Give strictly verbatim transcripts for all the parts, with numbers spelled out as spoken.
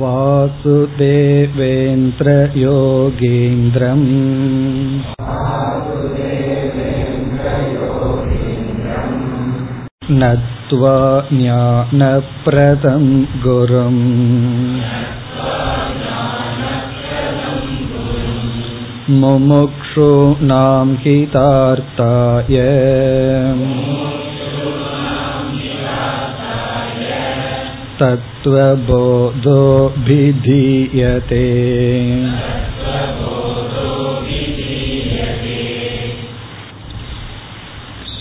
வாசுதேவேந்திர யோகேந்திரம் நத்வா ஞானப்ரதம் குரும் முமுக்ஷூனாம் ஹிதார்த்தாய தத்வபோதோபிதீயதே.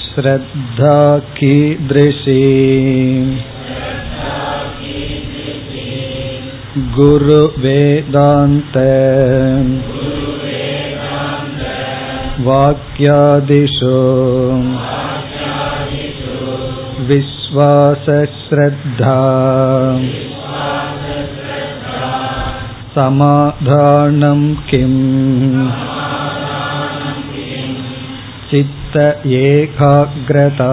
ஸ்ரத்தா கீத்ருஷீ குரு வேதாந்த வாக்யாதிஷு விஸ்வாசஸ்ரத்தா சமாதானம் கிம் சித்த ஏகாக்ரதா.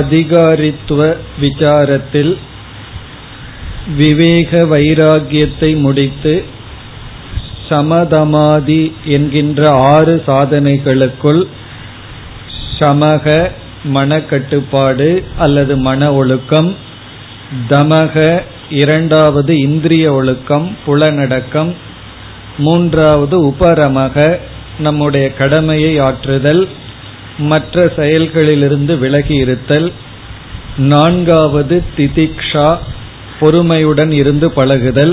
அதிகாரித்துவ விசாரத்தில் விவேக வைராகியத்தை முடித்து சமதமாதி என்கின்ற ஆறு சாதனைகளுக்குள் சமக மனக்கட்டுப்பாடு அல்லது மன ஒழுக்கம், தமக இரண்டாவது இந்திரிய ஒழுக்கம் புலனடக்கம், மூன்றாவது உபரமக நம்முடைய கடமையை ஆற்றுதல் மற்ற செயல்களிலிருந்து விலகி இருத்தல், நான்காவது திதிக்ஷா பொறுமையுடன் இருந்து பழகுதல்,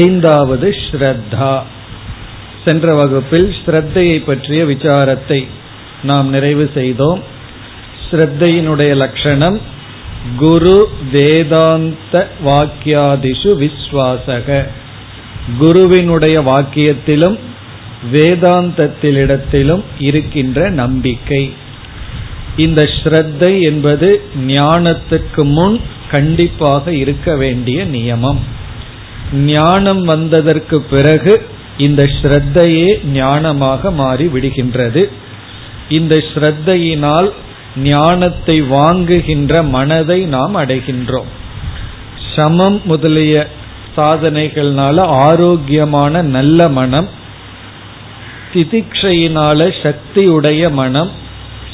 ஐந்தாவது ஸ்ரத்தா. சென்ற வகுப்பில் ஸ்ரத்தையை பற்றிய விசாரத்தை நாம் நிறைவு செய்தோம். ஸ்ரத்தையினுடைய லட்சணம் குரு வேதாந்த வாக்கியாதிஷு விஸ்வாசக, குருவினுடைய வாக்கியத்திலும் வேதாந்தத்திலிடத்திலும் இருக்கின்ற நம்பிக்கை. இந்த ஸ்ரத்தை என்பது ஞானத்துக்கு முன் கண்டிப்பாக இருக்க வேண்டிய நியமம். ஞானம் வந்ததற்கு பிறகு இந்த ஸ்ரத்தையே ஞானமாக மாறி விடுகின்றது. இந்த ஸ்ரத்தையினால் ஞானத்தை வாங்குகின்ற மனதை நாம் அடைகின்றோம். சமம் முதலிய சாதனைகள்னால ஆரோக்கியமான நல்ல மனம், திதிக்ஷையினால சக்தியுடைய மனம்,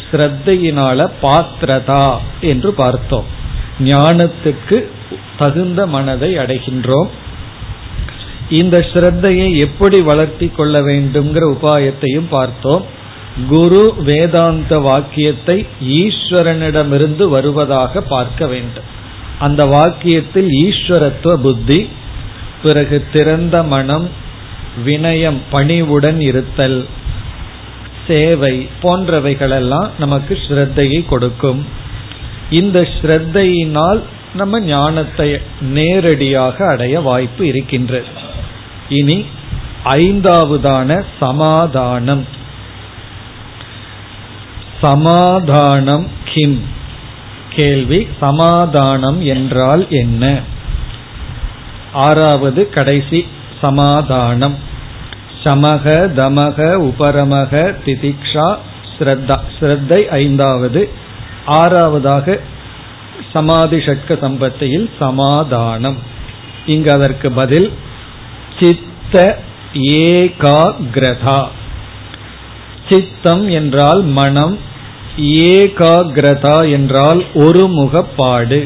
ஸ்ரத்தையினால பாத்திரதா என்று பார்த்தோம். ஞானத்துக்கு தகுந்த மனதை அடைகின்றோம். இந்த ஸ்ரத்தையை எப்படி வளர்த்தி கொள்ள வேண்டும்ங்கிற உபாயத்தையும் பார்த்தோம். குரு வேதாந்த வாக்கியத்தை ஈஸ்வரனிடமிருந்து வருவதாக பார்க்க வேண்டும். அந்த வாக்கியத்தில் ஈஸ்வரத்துவ புத்தி, பிறகு திறந்த மனம், வினயம் பணிவுடன் இருத்தல், சேவை போன்றவைகளெல்லாம் நமக்கு ஸ்ரத்தையை கொடுக்கும். இந்த ஸ்ரத்தையினால் நம்ம ஞானத்தை நேரடியாக அடைய வாய்ப்பு இருக்கின்றது. இனி ஐந்தாவதான சமாதானம். சமாதானம் கிம்? கேள்வி, சமாதானம் என்றால் என்ன? ஆறாவது கடைசி சமாதானம். சமக, தமக, உபரமக, திதிக்ஷா, ஸ்ரத்தா, ஸ்ரத்தை ஐந்தாவது. ஆறாவதாக சமாதி ஷட்க சம்பத்தியில் சமாதானம். இங்கு அதற்கு பதில் சித்த ஏகாக்ரதா. சித்தம் என்றால் மனம், ஏகாக்ரதா என்றால் ஒருமுகப்பாடு,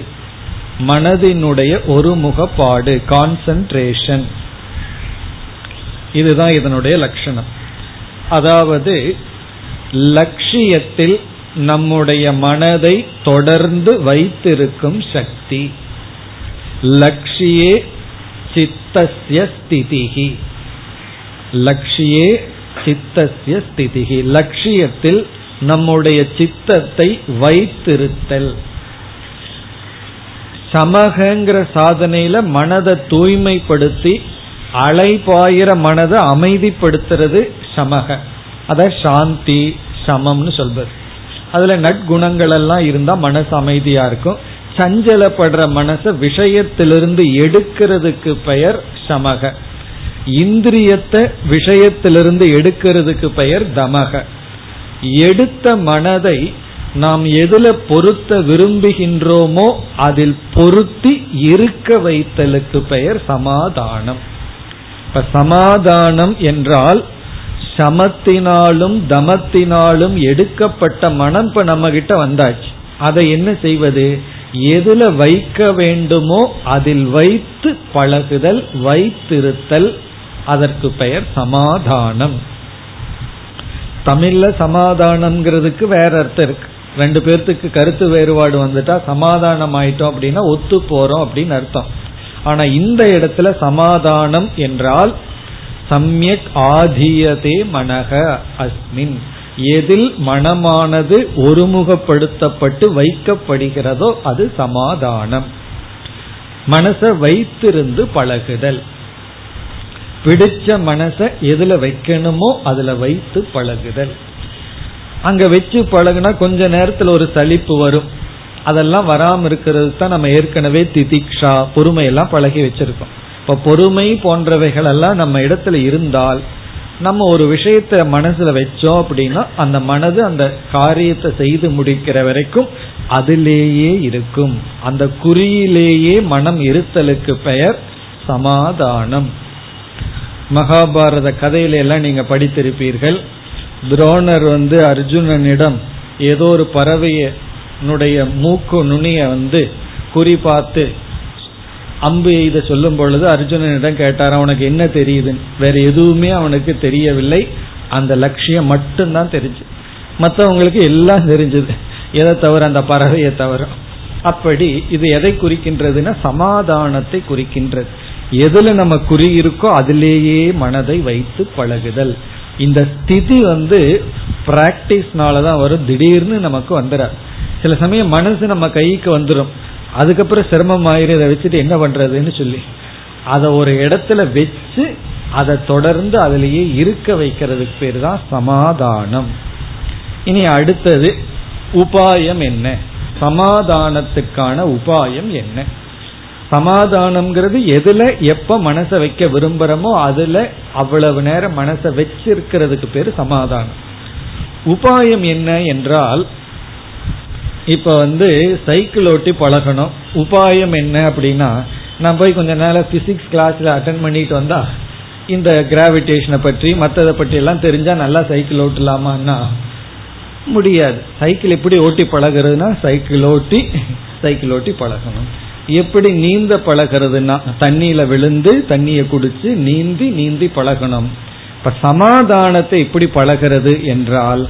மனதினுடைய ஒருமுகப்பாடு, கான்சென்ட்ரேஷன். இதுதான் இதனுடைய லட்சணம். அதாவது லட்சியத்தில் நம்முடைய மனதை தொடர்ந்து வைத்திருக்கும் சக்தி. லட்சியே சித்தஸ்ய ஸ்திதிஹி, லட்சியே சித்தஸ்ய ஸ்திதிஹி, லட்சியத்தில் நம்முடைய சித்தத்தை வைத்திருத்தல். சமகங்கிற சாதனையில மனதை தூய்மைப்படுத்தி அலைபாயிர மனதை அமைதிப்படுத்துறது சமக. அத சாந்தி சமம்னு சொல்வது. அதுல நற்குணங்கள் எல்லாம் இருந்தா மனசு அமைதியா இருக்கும். சஞ்சலப்படுற மனசை விஷயத்திலிருந்து எடுக்கிறதுக்கு பெயர் சமக. இந்திரியத்தை விஷயத்திலிருந்து எடுக்கிறதுக்கு பெயர் தமக. எடுத்த மனதை நாம் எதுல பொருத்த விரும்புகின்றோமோ அதில் பொருத்தி இருக்க வைத்தலுக்கு பெயர் சமாதானம். இப்ப சமாதானம் என்றால் சமத்தினாலும் தமத்தினாலும் எடுக்கப்பட்ட மனம் இப்ப நம்ம கிட்ட வந்தாச்சு. அதை என்ன செய்வது? எதுல வைக்க வேண்டுமோ அதில் வைத்து பழகுதல், வைத்திருத்தல், அதற்கு பெயர் சமாதானம். தமிழ்ல சமாதானம்ங்கிறதுக்கு வேற அர்த்தம் இருக்கு. ரெண்டு பேர்த்துக்கு கருத்து வேறுபாடு வந்துட்டா சமாதானம் ஆயிட்டோம் அப்படின்னா ஒத்து போறோம் அப்படின்னு அர்த்தம். ஆனா இந்த இடத்துல சமாதானம் என்றால் சம்யக் ஆதியதே மனக அஸ்மின், எதில் மனமானது ஒருமுகப்படுத்தப்பட்டு வைக்கப்படுகிறதோ அது சமாதானம். மனசை வைத்திருந்து பழகுதல், பிடிச்ச மனசை எதுல வைக்கணுமோ அதுல வைத்து பழகுதல். அங்க வச்சு பழகுனா கொஞ்ச நேரத்துல ஒரு சலிப்பு வரும். அதெல்லாம் வராம இருக்கிறது தான் நம்ம ஏற்கனவே திதிக்ஷா பொறுமையெல்லாம் பழகி வச்சிருக்கோம். இப்ப பொறுமை போன்றவைகள் எல்லாம் நம்ம இடத்துல இருந்தால் நம்ம ஒரு விஷயத்த மனசுல வச்சோம் அப்படின்னா அந்த மனது அந்த காரியத்தை செய்து முடிக்கிற வரைக்கும் அதிலேயே இருக்கும். அந்த குறியிலேயே மனம் இருத்தலுக்கு பெயர் சமாதானம். மகாபாரத கதையில எல்லாம் நீங்க படித்திருப்பீர்கள். துரோணர் வந்து அர்ஜுனனிடம் ஏதோ ஒரு பறவையனுடைய மூக்கு நுனிய வந்து குறி பார்த்து அம்பு எய்த சொல்லும் பொழுது அர்ஜுனனிடம் கேட்டார், அவனுக்கு என்ன தெரியுதுன்னு. வேற எதுவுமே அவனுக்கு தெரியவில்லை, அந்த லட்சியம் மட்டும்தான் தெரிஞ்சு. மற்றவங்களுக்கு எல்லாம் தெரிஞ்சது, எதை தவிர அந்த பறவையை தவிர. அப்படி இது எதை குறிக்கின்றதுன்னா சமாதானத்தை குறிக்கின்றது. எதுல நம்ம குறி இருக்கோ அதிலேயே மனதை வைத்து பழகுதல். இந்த ஸ்திதி வந்து பிராக்டிஸ்னாலதான் வரும், திடீர்னு நமக்கு வந்துடாது. சில சமயம் மனசு நம்ம கைக்கு வந்துடும், அதுக்கப்புறம் சிரமமாயிரு. இதை வச்சுட்டு என்ன பண்றதுன்னு சொல்லி அதை ஒரு இடத்துல வச்சு அதை தொடர்ந்து அதுலேயே இருக்க வைக்கிறதுக்கு பேர் தான் சமாதானம். இனி அடுத்தது உபாயம் என்ன? சமாதானத்துக்கான உபாயம் என்ன? சமாதானம்ங்கிறது எதுல எப்ப மனசை வைக்க விரும்புறமோ அதுல அவ்வளவு நேரம் மனசை வச்சிருக்கிறதுக்கு பேரு சமாதானம். உபாயம் என்ன என்றால், இப்ப வந்து சைக்கிள் ஓட்டி பழகணும், உபாயம் என்ன அப்படின்னா நான் போய் கொஞ்ச நேரம் பிசிக்ஸ் கிளாஸ்ல அட்டன் பண்ணிட்டு வந்தா இந்த கிராவிடேஷனை பற்றி மற்றதை பற்றி எல்லாம் தெரிஞ்சா நல்லா சைக்கிள் ஓட்டலாமான்னா முடியாது. சைக்கிள் எப்படி ஓட்டி பழகிறதுனா சைக்கிள் ஓட்டி சைக்கிள் ஓட்டி பழகணும். எப்படி நீந்த பழகிறதுனா தண்ணியில விழுந்து தண்ணியை குடிச்சு நீந்தி நீந்தி பழகணும். இப்ப சமாதானத்தை எப்படி பழகிறது என்றால்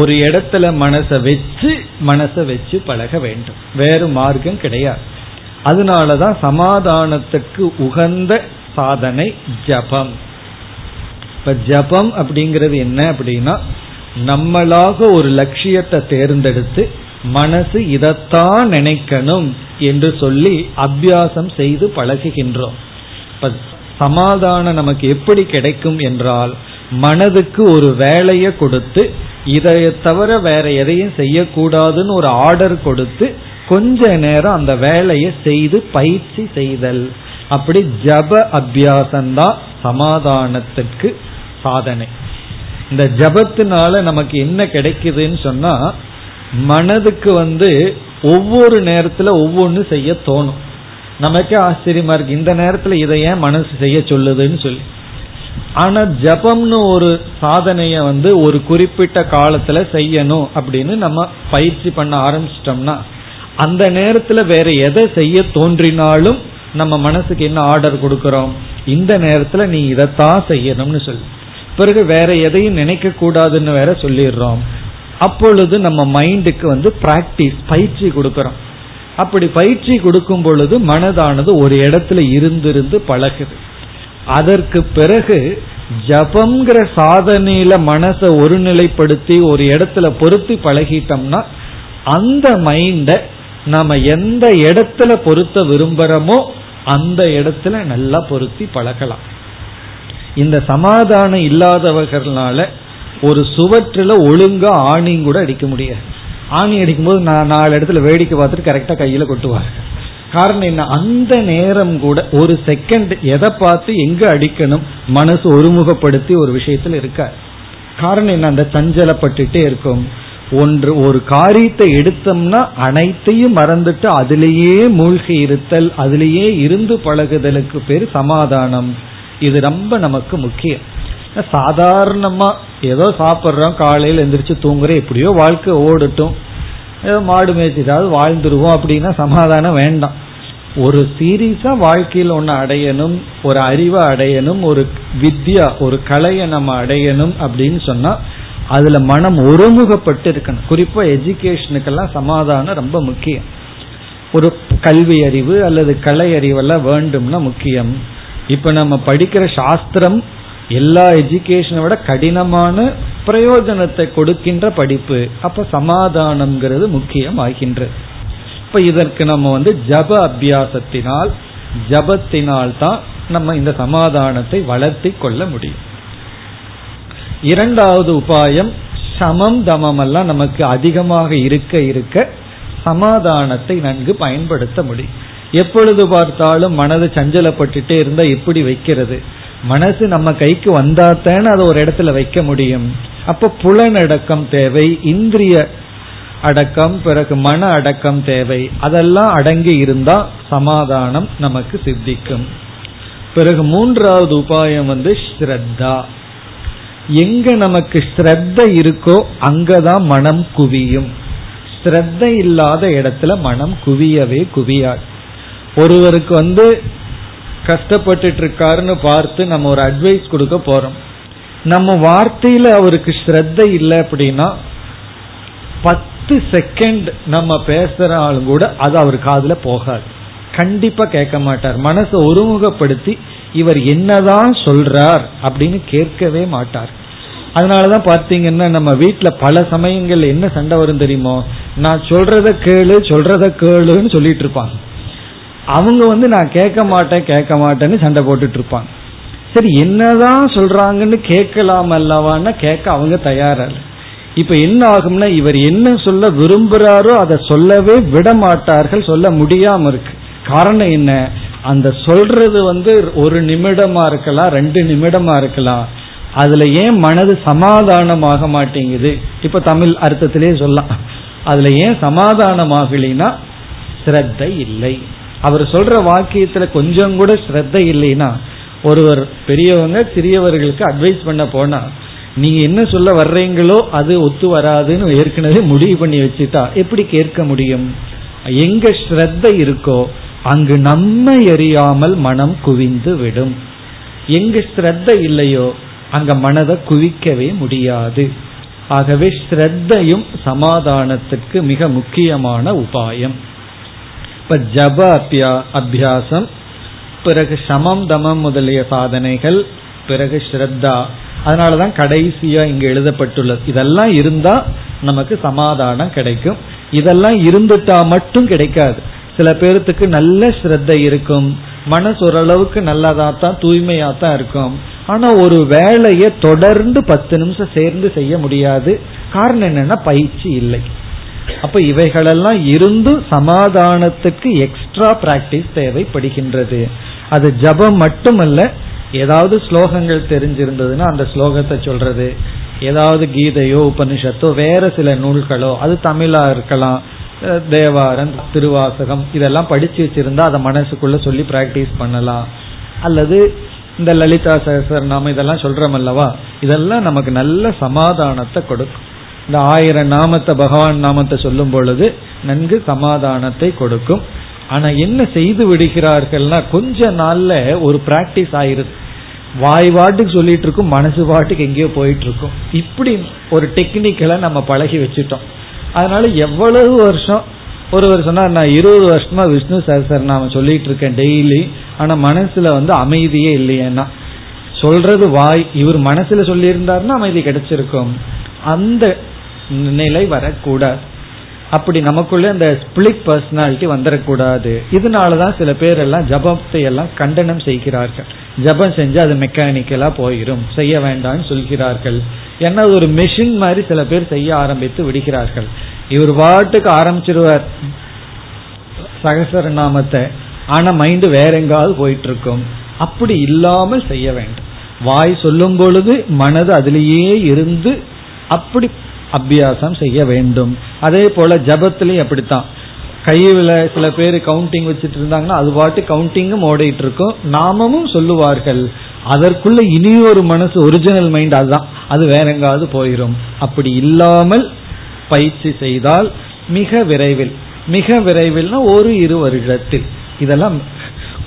ஒரு இடத்துல மனசை வச்சு மனசை வச்சு பழக வேண்டும், வேறு மார்க்கம் கிடையாது. அதனாலதான் சமாதானத்துக்கு உகந்த சாதனை ஜபம். இப்ப ஜபம் அப்படிங்கிறது என்ன அப்படின்னா நம்மளாக ஒரு லட்சியத்தை தேர்ந்தெடுத்து மனசு இதத்தான் நினைக்கணும் என்று சொல்லி அபியாசம் செய்து பழகுகின்றோம். இப்ப சமாதானம் நமக்கு எப்படி கிடைக்கும் என்றால் மனதுக்கு ஒரு வேலையை கொடுத்து இதை தவிர வேற எதையும் செய்யக்கூடாதுன்னு ஒரு ஆர்டர் கொடுத்து கொஞ்ச நேரம் அந்த வேலையை செய்து பயிற்சி செய்தல். அப்படி ஜப அபியாசம்தான் சமாதானத்துக்கு சாதனை. இந்த ஜபத்தினால நமக்கு என்ன கிடைக்குதுன்னு சொன்னா மனதுக்கு வந்து ஒவ்வொரு நேரத்துல ஒவ்வொன்னு செய்ய தோணும். நமக்கே ஆச்சரியமா இருக்கு, இந்த நேரத்துல இதை ஏன் மனசு செய்ய சொல்லுதுன்னு சொல்லி. ஆனா ஜபம்னு ஒரு சாதனைய வந்து ஒரு குறிப்பிட்ட காலத்துல செய்யணும் அப்படின்னு நம்ம பயிற்சி பண்ண ஆரம்பிச்சிட்டோம்னா அந்த நேரத்துல வேற எதை செய்ய தோன்றினாலும் நம்ம மனசுக்கு என்ன ஆர்டர் கொடுக்கறோம், இந்த நேரத்துல நீ இதைத்தான் செய்யணும்னு சொல்லி. பிறகு வேற எதையும் நினைக்க கூடாதுன்னு வேற சொல்லிடுறோம். அப்பொழுது நம்ம மைண்டுக்கு வந்து பிராக்டிஸ் பயிற்சி கொடுக்கறோம். அப்படி பயிற்சி கொடுக்கும் பொழுது மனதானது ஒரு இடத்துல இருந்திருந்து பழகுது. அதற்கு பிறகு ஜபம்ங்கிற சாதனையில மனசை ஒருநிலைப்படுத்தி ஒரு இடத்துல பொருத்தி பழகிட்டோம்னா அந்த மைண்ட நாம எந்த இடத்துல பொருத்த விரும்புறோமோ அந்த இடத்துல நல்லா பொருத்தி பழகலாம். இந்த சமாதானம் இல்லாதவர்களால ஒரு சுவற்றில ஒழுங்கா ஆணியும் கூட அடிக்க முடியாது. ஆணி அடிக்கும் போது நான் நாலு இடத்துல வேடிக்கை பார்த்துட்டு கரெக்டா கையில கொட்டுவாங்க. காரணம் என்ன, அந்த நேரம் கூட ஒரு செகண்ட் எதை பார்த்து எங்க அடிக்கணும் மனசு ஒருமுகப்படுத்தி ஒரு விஷயத்துல இருக்காது. காரணம் என்ன, அந்த சஞ்சலப்பட்டுட்டே இருக்கும். ஒன்று ஒரு காரியத்தை எடுத்தோம்னா அனைத்தையும் மறந்துட்டு அதிலேயே மூழ்கி இருத்தல், அதிலேயே இருந்து பழகுதலுக்கு பேர் சமாதானம். இது ரொம்ப நமக்கு முக்கியம். சாதாரணமா ஏதோ சாப்பிட்றோம், காலையில் எந்திரிச்சு தூங்குற, எப்படியோ வாழ்க்கை ஓடட்டும், ஏதோ மாடு மேய்ச்சி ஏதாவது வாழ்ந்துருவோம் அப்படின்னா சமாதானம் வேண்டாம். ஒரு சீரியஸா வாழ்க்கையில் ஒன்று அடையணும், ஒரு அறிவை அடையணும், ஒரு வித்யா ஒரு கலையை நம்ம அடையணும் அப்படின்னு சொன்னா அதுல மனம் ஒருமுகப்பட்டு இருக்கணும். குறிப்பா எஜுகேஷனுக்கெல்லாம் சமாதானம் ரொம்ப முக்கியம். ஒரு கல்வி அறிவு அல்லது கலை அறிவெல்லாம் வேண்டும்னா முக்கியம். இப்ப நம்ம படிக்கிற சாஸ்திரம் எல்லா எஜுகேஷனை விட கடினமான பிரயோஜனத்தை கொடுக்கின்ற படிப்பு. அப்ப சமாதானம்ங்கிறது முக்கியம் ஆகின்றது. இப்ப இதற்கு நம்ம வந்து ஜப அபியாசத்தினால், ஜபத்தினால் தான் நம்ம இந்த சமாதானத்தை வளர்த்தி கொள்ள முடியும். இரண்டாவது உபாயம், சமம் தமம் எல்லாம் நமக்கு அதிகமாக இருக்க இருக்க சமாதானத்தை நன்கு பயன்படுத்த முடியும். எப்பொழுது பார்த்தாலும் மனது சஞ்சலப்பட்டுட்டே இருந்தா எப்படி வைக்கிறது, மனசு நம்ம கைக்கு வந்தாத்தானே அதை ஒரு இடத்துல வைக்க முடியும். அப்ப புலனடக்கம் தேவை, இந்திரிய அடக்கம், பிறகு மன அடக்கம் தேவை. அதெல்லாம் அடங்கி இருந்தா சமாதானம் நமக்கு சித்திக்கும். பிறகு மூன்றாவது உபாயம் வந்து ஸ்ரத்தா. எங்க நமக்கு ஸ்ரத்த இருக்கோ அங்கதான் மனம் குவியும். ஸ்ரத்த இல்லாத இடத்துல மனம் குவியவே குவியாது. ஒருவருக்கு வந்து கஷ்டப்பட்டுட்டு இருக்காருன்னு பார்த்து நம்ம ஒரு அட்வைஸ் கொடுக்க போறோம், நம்ம வார்த்தையில அவருக்கு ஸ்ரத்த இல்லை அப்படின்னா பத்து செகண்ட் நம்ம பேசுறாலும் கூட அது அவர் காதுல போகாது, கண்டிப்பா கேட்க மாட்டார். மனசை ஒருமுகப்படுத்தி இவர் என்னதான் சொல்றார் அப்படின்னு கேட்கவே மாட்டார். அதனாலதான் பார்த்தீங்கன்னா நம்ம வீட்டுல பல சமயங்கள் என்ன சண்டை வரும் தெரியுமோ, நான் சொல்றத கேளு சொல்றத கேளுன்னு சொல்லிட்டு இருப்பாங்க. அவங்க வந்து நான் கேட்க மாட்டேன் கேட்க மாட்டேன்னு சண்டை போட்டுட்டு இருப்பாங்க. சரி என்னதான் சொல்றாங்கன்னு கேட்கலாம் அல்லவான்னா கேட்க அவங்க தயாராக. இப்ப என்ன ஆகும்னா இவர் என்ன சொல்ல விரும்புறாரோ அதை சொல்லவே விட மாட்டார்கள், சொல்ல முடியாம இருக்கு. காரணம் என்ன, அந்த சொல்றது வந்து ஒரு நிமிடமா இருக்கலாம், ரெண்டு நிமிடமா இருக்கலாம், அதுல ஏன் மனது சமாதானமாக மாட்டேங்குது. இப்ப தமிழ் அர்த்தத்திலே சொல்லலாம், அதுல ஏன் சமாதானமாகலினா ஸ்ரத்தை இல்லை. அவர் சொல்ற வாக்கியத்துல கொஞ்சம் கூட ஸ்ரத்தை இல்லைன்னா, ஒருவர் பெரியவங்க சிறியவர்களுக்கு அட்வைஸ் பண்ண போனா நீங்க என்ன சொல்ல வர்றீங்களோ அது ஒத்து வராதுன்னு ஏற்கனவே முடிவு பண்ணி வச்சுட்டா எப்படி கேட்க முடியும். எங்க ஸ்ரத்தை இருக்கோ அங்கு நம்ம எரியாமல் மனம் குவிந்து விடும். எங்கு ஸ்ரத்தை இல்லையோ அங்க மனதை குவிக்கவே முடியாது. ஆகவே ஸ்ரத்தையும் சமாதானத்திற்கு மிக முக்கியமான உபாயம். இப்ப ஜப அபியா அபியாசம், பிறகு சமம் தமம் முதலிய சாதனைகள், பிறகு ஸ்ரத்தா. அதனாலதான் கடைசியா இங்க எழுதப்பட்டுள்ளது, இதெல்லாம் இருந்தா நமக்கு சமாதானம் கிடைக்கும். இதெல்லாம் இருந்துட்டா மட்டும் கிடைக்காது. சில பேர்த்துக்கு நல்ல ஸ்ரத்தை இருக்கும், மனசு ஓரளவுக்கு நல்லதாத்தான் தூய்மையாத்தான் இருக்கும், ஆனா ஒரு வேலையை தொடர்ந்து பத்து நிமிஷம் சேர்ந்து செய்ய முடியாது. காரணம் என்னன்னா பயிற்சி இல்லை. அப்ப இவைகளெல்லாம் இருந்தும் சமாதானத்துக்கு எக்ஸ்ட்ரா பிராக்டிஸ் தேவைப்படுகின்றது. அது ஜபம் மட்டுமல்ல, ஏதாவது ஸ்லோகங்கள் தெரிஞ்சிருந்ததுன்னா அந்த ஸ்லோகத்தை சொல்றது, ஏதாவது கீதையோ உபனிஷத்தோ வேற சில நூல்களோ, அது தமிழா இருக்கலாம், தேவாரம் திருவாசகம் இதெல்லாம் படிச்சு வச்சிருந்தா அதை மனசுக்குள்ள சொல்லி பிராக்டிஸ் பண்ணலாம். அல்லது இந்த லலிதா சகஸ்ரநாமம் இதெல்லாம் சொல்றோம் அல்லவா, இதெல்லாம் நமக்கு நல்ல சமாதானத்தை கொடுக்கும். இந்த ஆயிரம் நாமத்தை பகவான் நாமத்தை சொல்லும் பொழுது நன்கு சமாதானத்தை கொடுக்கும். ஆனா என்ன செய்து விடுகிறார்கள்னா கொஞ்ச நாள்ல ஒரு பிராக்டிஸ் ஆயிருது, வாய் வாட்டுக்கு சொல்லிட்டு இருக்கும், மனசு வாட்டுக்கு எங்கேயோ போயிட்டு இருக்கும். இப்படி ஒரு டெக்னிக்கெல்லாம் நம்ம பழகி வச்சுட்டோம். அதனால எவ்வளவு வருஷம், ஒருவர் சொன்னார் நான் இருபது வருஷமா விஷ்ணு சகஸ்ரநாமம் சொல்லிட்டு இருக்கேன் டெய்லி, ஆனா மனசுல வந்து அமைதியே இல்லையேன்னா, சொல்றது வாய், இவர் மனசுல சொல்லியிருந்தாருன்னா அமைதி கிடைச்சிருக்கும். அந்த நிலை வரக்கூடாது. அப்படி நமக்குள்ள அந்த ஸ்பிளிட் பர்சனாலிட்டி வந்துடக்கூடாது. இதனாலதான் சில பேர் எல்லாம் ஜபத்தை எல்லாம் கண்டனம் செய்கிறார்கள். ஜபம் செஞ்சு அது மெக்கானிக்கலா போயிடும், செய்ய வேண்டாம்னு சொல்கிறார்கள். ஏன்னா ஒரு மெஷின் மாதிரி சில பேர் செய்ய ஆரம்பித்து விடுகிறார்கள். இவர் வாட்டுக்கு ஆரம்பிச்சிருவார், சகசரநாமத்தை, ஆனா மைண்ட் வேற எங்காவது போயிட்டு இருக்கும். அப்படி இல்லாமல் செய்ய வேண்டும். வாய் சொல்லும் பொழுது மனது அதுலேயே இருந்து அப்படி அபியாசம் செய்ய வேண்டும். அதே போல ஜபத்திலையும் அப்படித்தான். கையில சில பேர் கவுண்டிங் வச்சுட்டு இருந்தாங்கன்னா அது பாட்டு கவுண்டிங்கும் ஓடிட்டு இருக்கும், நாமமும் சொல்லுவார்கள். அதற்குள்ள இனி ஒரு மனசு ஒரிஜினல் மைண்ட் அதுதான், அது வேற எங்காவது போயிடும். அப்படி இல்லாமல் பயிற்சி செய்தால் மிக விரைவில், மிக விரைவில்னா ஒரு இரு வருடத்தில், இதெல்லாம்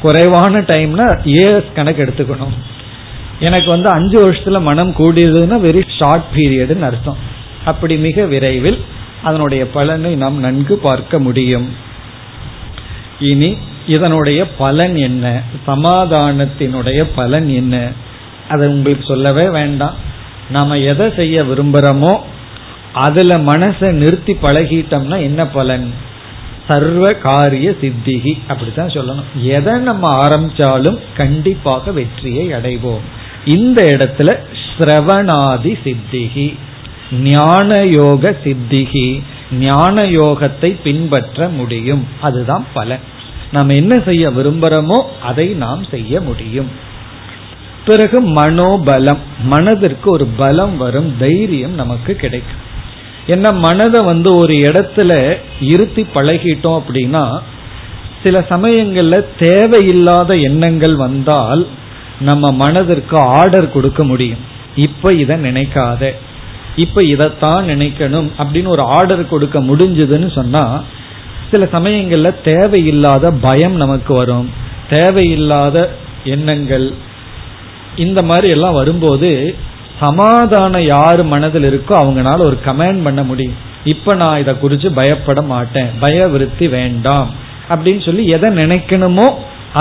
குறைவான டைம்னா இயர்ஸ் கணக்கு எடுத்துக்கணும். எனக்கு வந்து அஞ்சு வருஷத்துல மனம் கூடியதுன்னா வெரி ஷார்ட் பீரியடுன்னு அர்த்தம். அப்படி மிக விரைவில் அதனுடைய பலனை நாம் நன்கு பார்க்க முடியும். இனி இதனுடைய பலன் என்ன, சமாதானத்தினுடைய பலன் என்ன, அதை உங்களுக்கு சொல்லவே வேண்டாம். நாம எதை செய்ய விரும்புகிறோமோ அதுல மனசை நிறுத்தி பழகிட்டோம்னா என்ன பலன்? சர்வ காரிய சித்திகி, அப்படித்தான் சொல்லணும். எதை நம்ம ஆரம்பிச்சாலும் கண்டிப்பாக வெற்றியை அடைவோம். இந்த இடத்துல ஸ்ரவணாதி சித்திகி, ஞான யோக சித்திகி, ஞான யோகத்தை பின்பற்ற முடியும். அதுதான் பலன். நாம் என்ன செய்ய விரும்புகிறோமோ அதை நாம் செய்ய முடியும். பிறகு மனோபலம், மனதிற்கு ஒரு பலம் வரும், தைரியம் நமக்கு கிடைக்கும். என்ன, மனதை வந்து ஒரு இடத்துல இருத்தி பழகிட்டோம் அப்படின்னா சில சமயங்கள்ல தேவையில்லாத எண்ணங்கள் வந்தால் நம்ம மனதிற்கு ஆர்டர் கொடுக்க முடியும். இப்ப இதை நினைக்காத, இப்ப இதைத்தான் நினைக்கணும் அப்படின்னு ஒரு ஆர்டர் கொடுக்க முடிஞ்சதுன்னு சொன்னா, சில சமயங்கள்ல தேவையில்லாத பயம் நமக்கு வரும், தேவையில்லாத எண்ணங்கள், இந்த மாதிரி எல்லாம் வரும்போது சமாதானம் யாரு மனதில் இருக்கோ அவங்களால ஒரு கமாண்ட் பண்ண முடியும். இப்ப நான் இதை குறித்து பயப்பட மாட்டேன், பயவிருத்தி வேண்டாம் அப்படின்னு சொல்லி எதை நினைக்கணுமோ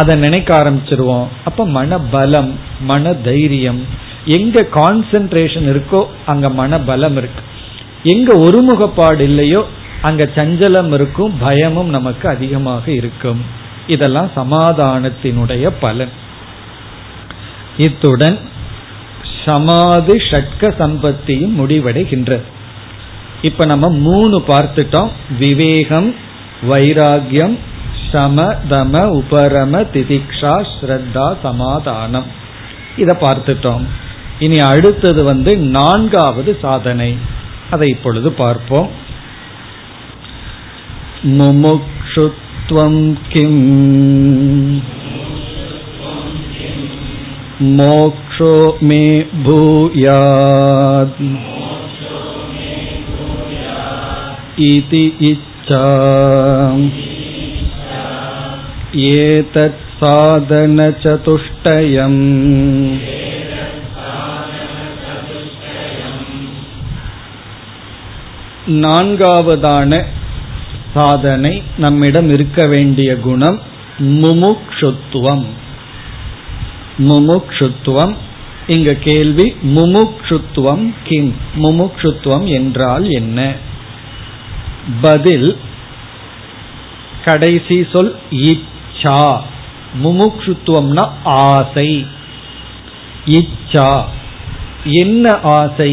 அதை நினைக்க ஆரம்பிச்சிருவோம். அப்ப மன பலம், மன தைரியம். எங்க கான்சென்ட்ரேஷன் இருக்கோ அங்க மன பலம் இருக்கு, எங்க ஒருமுகப்பாடு இல்லையோ அங்க சஞ்சலம் இருக்கும், பயமும் நமக்கு அதிகமாக இருக்கும். இதெல்லாம் சமாதானத்தினுடைய பலன். இத்துடன் சமாதி ஷட்க சம்பத்தியும் முடிவடைகின்றது. இப்ப நம்ம மூணு பார்த்துட்டோம், விவேகம், வைராகியம், சம தம உபரம திதிக்ஷா ஸ்ரத்தா சமாதானம், இதை பார்த்துட்டோம். இனி அடுத்தது வந்து நான்காவது சாதனை, அதை இப்பொழுது பார்ப்போம். முமுக்ஷுத்வம் கிம் மோக்ஷோ மே பூயாத் இதி இச்சா ஏதத் சாதன சதுஷ்டயம். நான்காவதான சாதனை, நம்மிடம் இருக்க வேண்டிய குணம் முமுக்ஷுத்துவம். முமுக்ஷுத்துவம், இங்க கேள்வி முமுக்ஷுத்துவம் கிம், முமுக்ஷுத்துவம் என்றால் என்ன? பதில் கடைசி சொல் இச்சா. முமுக்ஷுத்துவம்னா ஆசை, இச்சா என்ன ஆசை,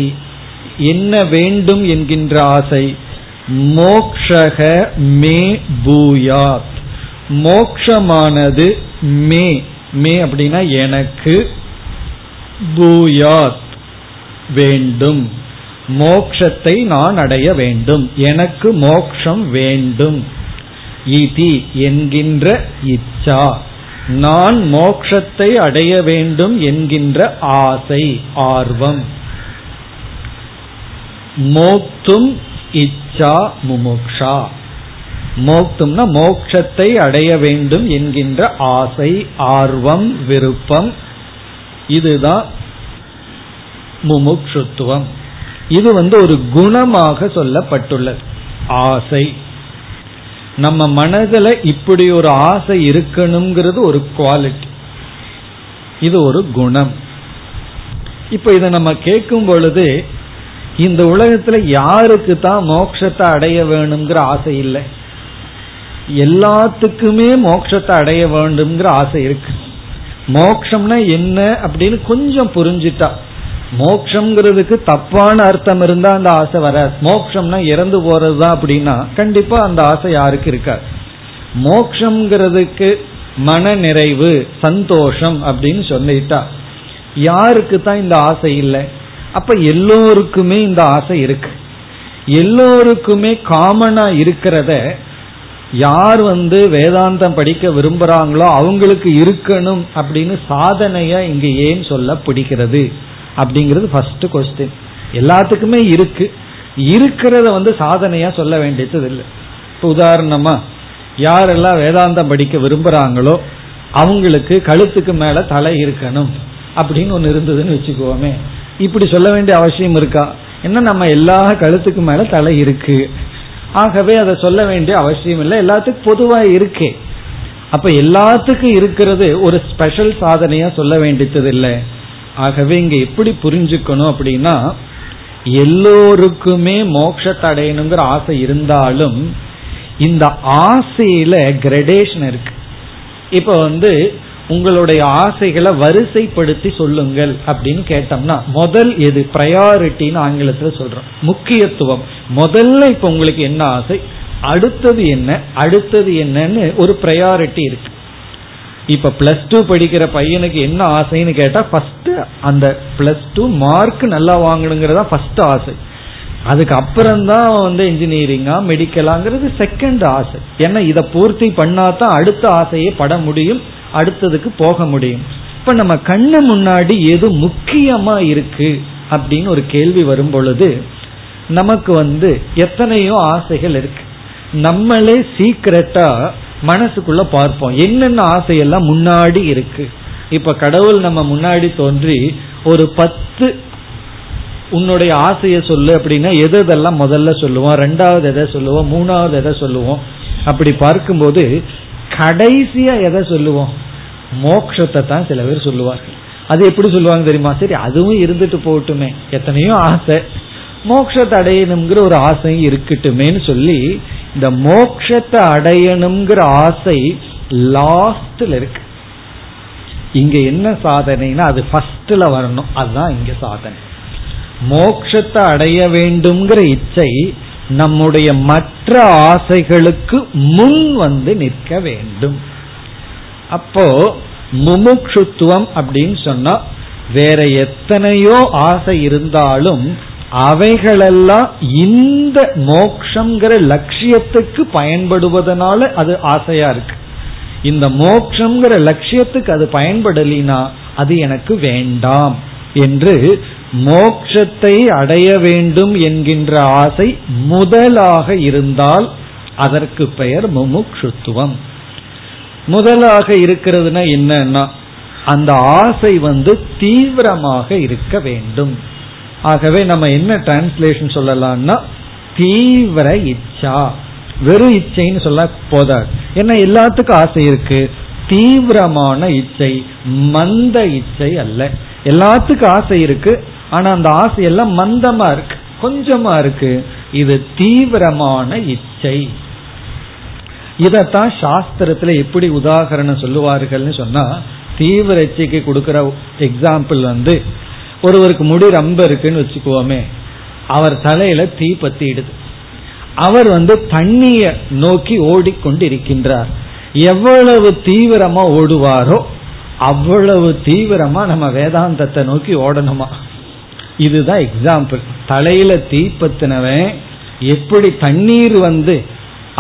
என்ன வேண்டும் என்கின்ற ஆசை. மோக்ஷக மே பூயாத், மோக்ஷமானது மே, மே அப்படின்னா எனக்கு, பூயாத் வேண்டும், மோக்ஷத்தை நான் அடைய வேண்டும், எனக்கு மோக்ஷம் வேண்டும். இதி என்கின்ற இச்சா, நான் மோக்ஷத்தை அடைய வேண்டும் என்கின்ற ஆசை, ஆர்வம். மோக்தும் இச்சா முமுக்ஷா, மோக்தும்னா மோக்ஷத்தை அடைய வேண்டும் என்கின்ற ஆசை, ஆர்வம், விருப்பம். இதுதான் முமுக்ஷுத்துவம். இது வந்து ஒரு குணமாக சொல்லப்பட்டுள்ளது, ஆசை. நம்ம மனதில் இப்படி ஒரு ஆசை இருக்கணுங்கிறது ஒரு குவாலிட்டி, இது ஒரு குணம். இப்போ இதை நம்ம கேட்கும் பொழுது இந்த உலகத்துல யாருக்கு தான் மோட்சத்தை அடைய வேணுங்கிற ஆசை இல்லை? எல்லாத்துக்குமே மோட்சத்தை அடைய வேண்டும்ங்கிற ஆசை இருக்கு. மோட்சம்னா என்ன அப்படின்னு கொஞ்சம் புரிஞ்சுட்டா, மோட்சம்ங்கிறதுக்கு தப்பான அர்த்தம் இருந்தா அந்த ஆசை வராது. மோட்சம்னா இறந்து போறதுதான் அப்படின்னா கண்டிப்பா அந்த ஆசை யாருக்கு இருக்காது. மோக்ஷம்ங்கிறதுக்கு மன நிறைவு சந்தோஷம் அப்படின்னு சொல்லிட்டா யாருக்கு தான் இந்த ஆசை இல்லை? அப்ப எல்லோருக்குமே இந்த ஆசை இருக்கு. எல்லோருக்குமே காமனா இருக்கிறத யார் வந்து வேதாந்தம் படிக்க விரும்புறாங்களோ அவங்களுக்கு இருக்கணும் அப்படின்னு சாதனையா இங்க ஏன் சொல்ல பிடிக்கிறது அப்படிங்கிறது ஃபர்ஸ்ட் கொஸ்டின். எல்லாத்துக்குமே இருக்கு, இருக்கிறத வந்து சாதனையா சொல்ல வேண்டியது இல்லை. இப்போ உதாரணமா யாரெல்லாம் வேதாந்தம் படிக்க விரும்புறாங்களோ அவங்களுக்கு கழுத்துக்கு மேல தலை இருக்கணும் அப்படின்னு ஒன்று இருந்ததுன்னு வச்சுக்கோமே, இப்படி சொல்ல வேண்டிய அவசியம் இருக்கா? என்ன, நம்ம எல்லா கழுத்துக்கு மேல தலை இருக்கு, ஆகவே அதை சொல்ல வேண்டிய அவசியம் இல்லை, எல்லாத்துக்கும் பொதுவா இருக்கே. அப்ப எல்லாத்துக்கும் இருக்கிறது ஒரு ஸ்பெஷல் சாதனையா சொல்ல வேண்டியது இல்லை. ஆகவே இங்க எப்படி புரிஞ்சுக்கணும் அப்படின்னா, எல்லோருக்குமே மோட்சத்தை அடையணுங்கிற ஆசை இருந்தாலும் இந்த ஆசையில கிரடேஷன் இருக்கு. இப்ப வந்து உங்களுடைய ஆசைகளை வரிசைப்படுத்தி சொல்லுங்கள் அப்படின்னு கேட்டோம்னா முதல் எது பிரையாரிட்டின்னு ஆங்கிலத்துல சொல்றோம், முக்கியத்துவம். முதல்ல இப்ப உங்களுக்கு என்ன ஆசை, அடுத்தது என்ன, அடுத்தது என்னன்னு ஒரு பிரையாரிட்டி இருக்கு. இப்ப பிளஸ் டூ படிக்கிற பையனுக்கு என்ன ஆசைன்னு கேட்டா ஃபர்ஸ்ட் அந்த பிளஸ் டூ மார்க் நல்லா வாங்கணுங்கிறதா ஃபர்ஸ்ட் ஆசை. அதுக்கு அப்புறம்தான் வந்து இன்ஜினியரிங்கா மெடிக்கலாங்கிறது செகண்ட் ஆசை. ஏன்னா இதை பூர்த்தி பண்ணாதான் அடுத்த ஆசையை பட முடியும், அடுத்ததுக்கு போக முடியும். இப்ப நம்ம கண்ணு முன்னாடி எது முக்கியமா இருக்கு அப்படின்னு ஒரு கேள்வி வரும் பொழுது நமக்கு வந்து எத்தனையோ ஆசைகள் இருக்கு. நம்மளே சீக்கிரட்டா மனசுக்குள்ள பார்ப்போம் என்னென்ன ஆசையெல்லாம் முன்னாடி இருக்கு. இப்ப கடவுள் நம்ம முன்னாடி தோன்றி ஒரு பத்து உன்னுடைய ஆசையை சொல்லு அப்படின்னா எது எதெல்லாம் முதல்ல சொல்லுவோம், ரெண்டாவது எதை சொல்லுவோம், மூணாவது எதை சொல்லுவோம், அப்படி பார்க்கும்போது கடைசியா எதை சொல்லுவோம், மோட்சத்தை தான் சில பேர் சொல்லுவார்கள். அது எப்படி சொல்லுவாங்க தெரியுமா? சரி அதுவும் இருந்துட்டு போகட்டுமே, எத்தனையோ ஆசை, மோட்சத்தை அடையணுங்கிற ஒரு ஆசை இருக்கட்டுமேன்னு சொல்லி இந்த மோட்சத்தை அடையணுங்கிற ஆசை லாஸ்ட்ல இருக்கு. இங்க என்ன சாதனைனா அது ஃபர்ஸ்ட்ல வரணும், அதுதான் இங்க சாதனை. மோட்சத்தை அடைய வேண்டும்ங்கிற இச்சை நம்முடைய மற்ற ஆசைகளுக்கு முன் வந்து நிற்க வேண்டும். அப்போ முமுட்சுத்துவம் அப்படின்னு சொன்னா வேற எத்தனையோ ஆசை இருந்தாலும் அவைகளெல்லாம் இந்த மோட்சங்கிற லட்சியத்துக்கு பயன்படுவதனால அது ஆசையா இருக்கு. இந்த மோட்சங்கிற லட்சியத்துக்கு அது பயன்படலினா அது எனக்கு வேண்டாம் என்று மோட்சத்தை அடைய வேண்டும் என்கின்ற ஆசை முதலாக இருந்தால் அதற்கு பெயர் முமுட்சுத்துவம். முதலாக இருக்கிறதுனா என்னன்னா அந்த ஆசை வந்து தீவிரமாக இருக்க வேண்டும். ஆகவே நம்ம என்ன டிரான்ஸ்லேஷன் சொல்லலாம்னா தீவிர இச்சா. வெறும் இச்சைன்னு சொல்ல போதாது, ஏன்னா எல்லாத்துக்கும் ஆசை இருக்கு. தீவிரமான இச்சை, மந்த இச்சை அல்ல. எல்லாத்துக்கும் ஆசை இருக்கு, ஆனா அந்த ஆசையெல்லாம் மந்தமா இருக்கு, கொஞ்சமா இருக்கு. இது தீவிரமான இச்சை. இதத்தான் சாஸ்திரத்துல எப்படி உதாரணம் சொல்லுவார்கள்னு சொன்னா, தீவிர இச்சைக்கு கொடுக்கற எக்ஸாம்பிள் வந்து ஒருவருக்கு முடி ரொம்ப இருக்குன்னு வச்சுக்குவோமே, அவர் தலையில தீ பத்திடுது, அவர் வந்து தண்ணிய நோக்கி ஓடிக்கொண்டு இருக்கின்றார். எவ்வளவு தீவிரமா ஓடுவாரோ அவ்வளவு தீவிரமா நம்ம வேதாந்தத்தை நோக்கி ஓடணுமா? இதுதான் எக்ஸாம்பிள். தலையில தீப்பத்தினவன் எப்படி தண்ணீர் வந்து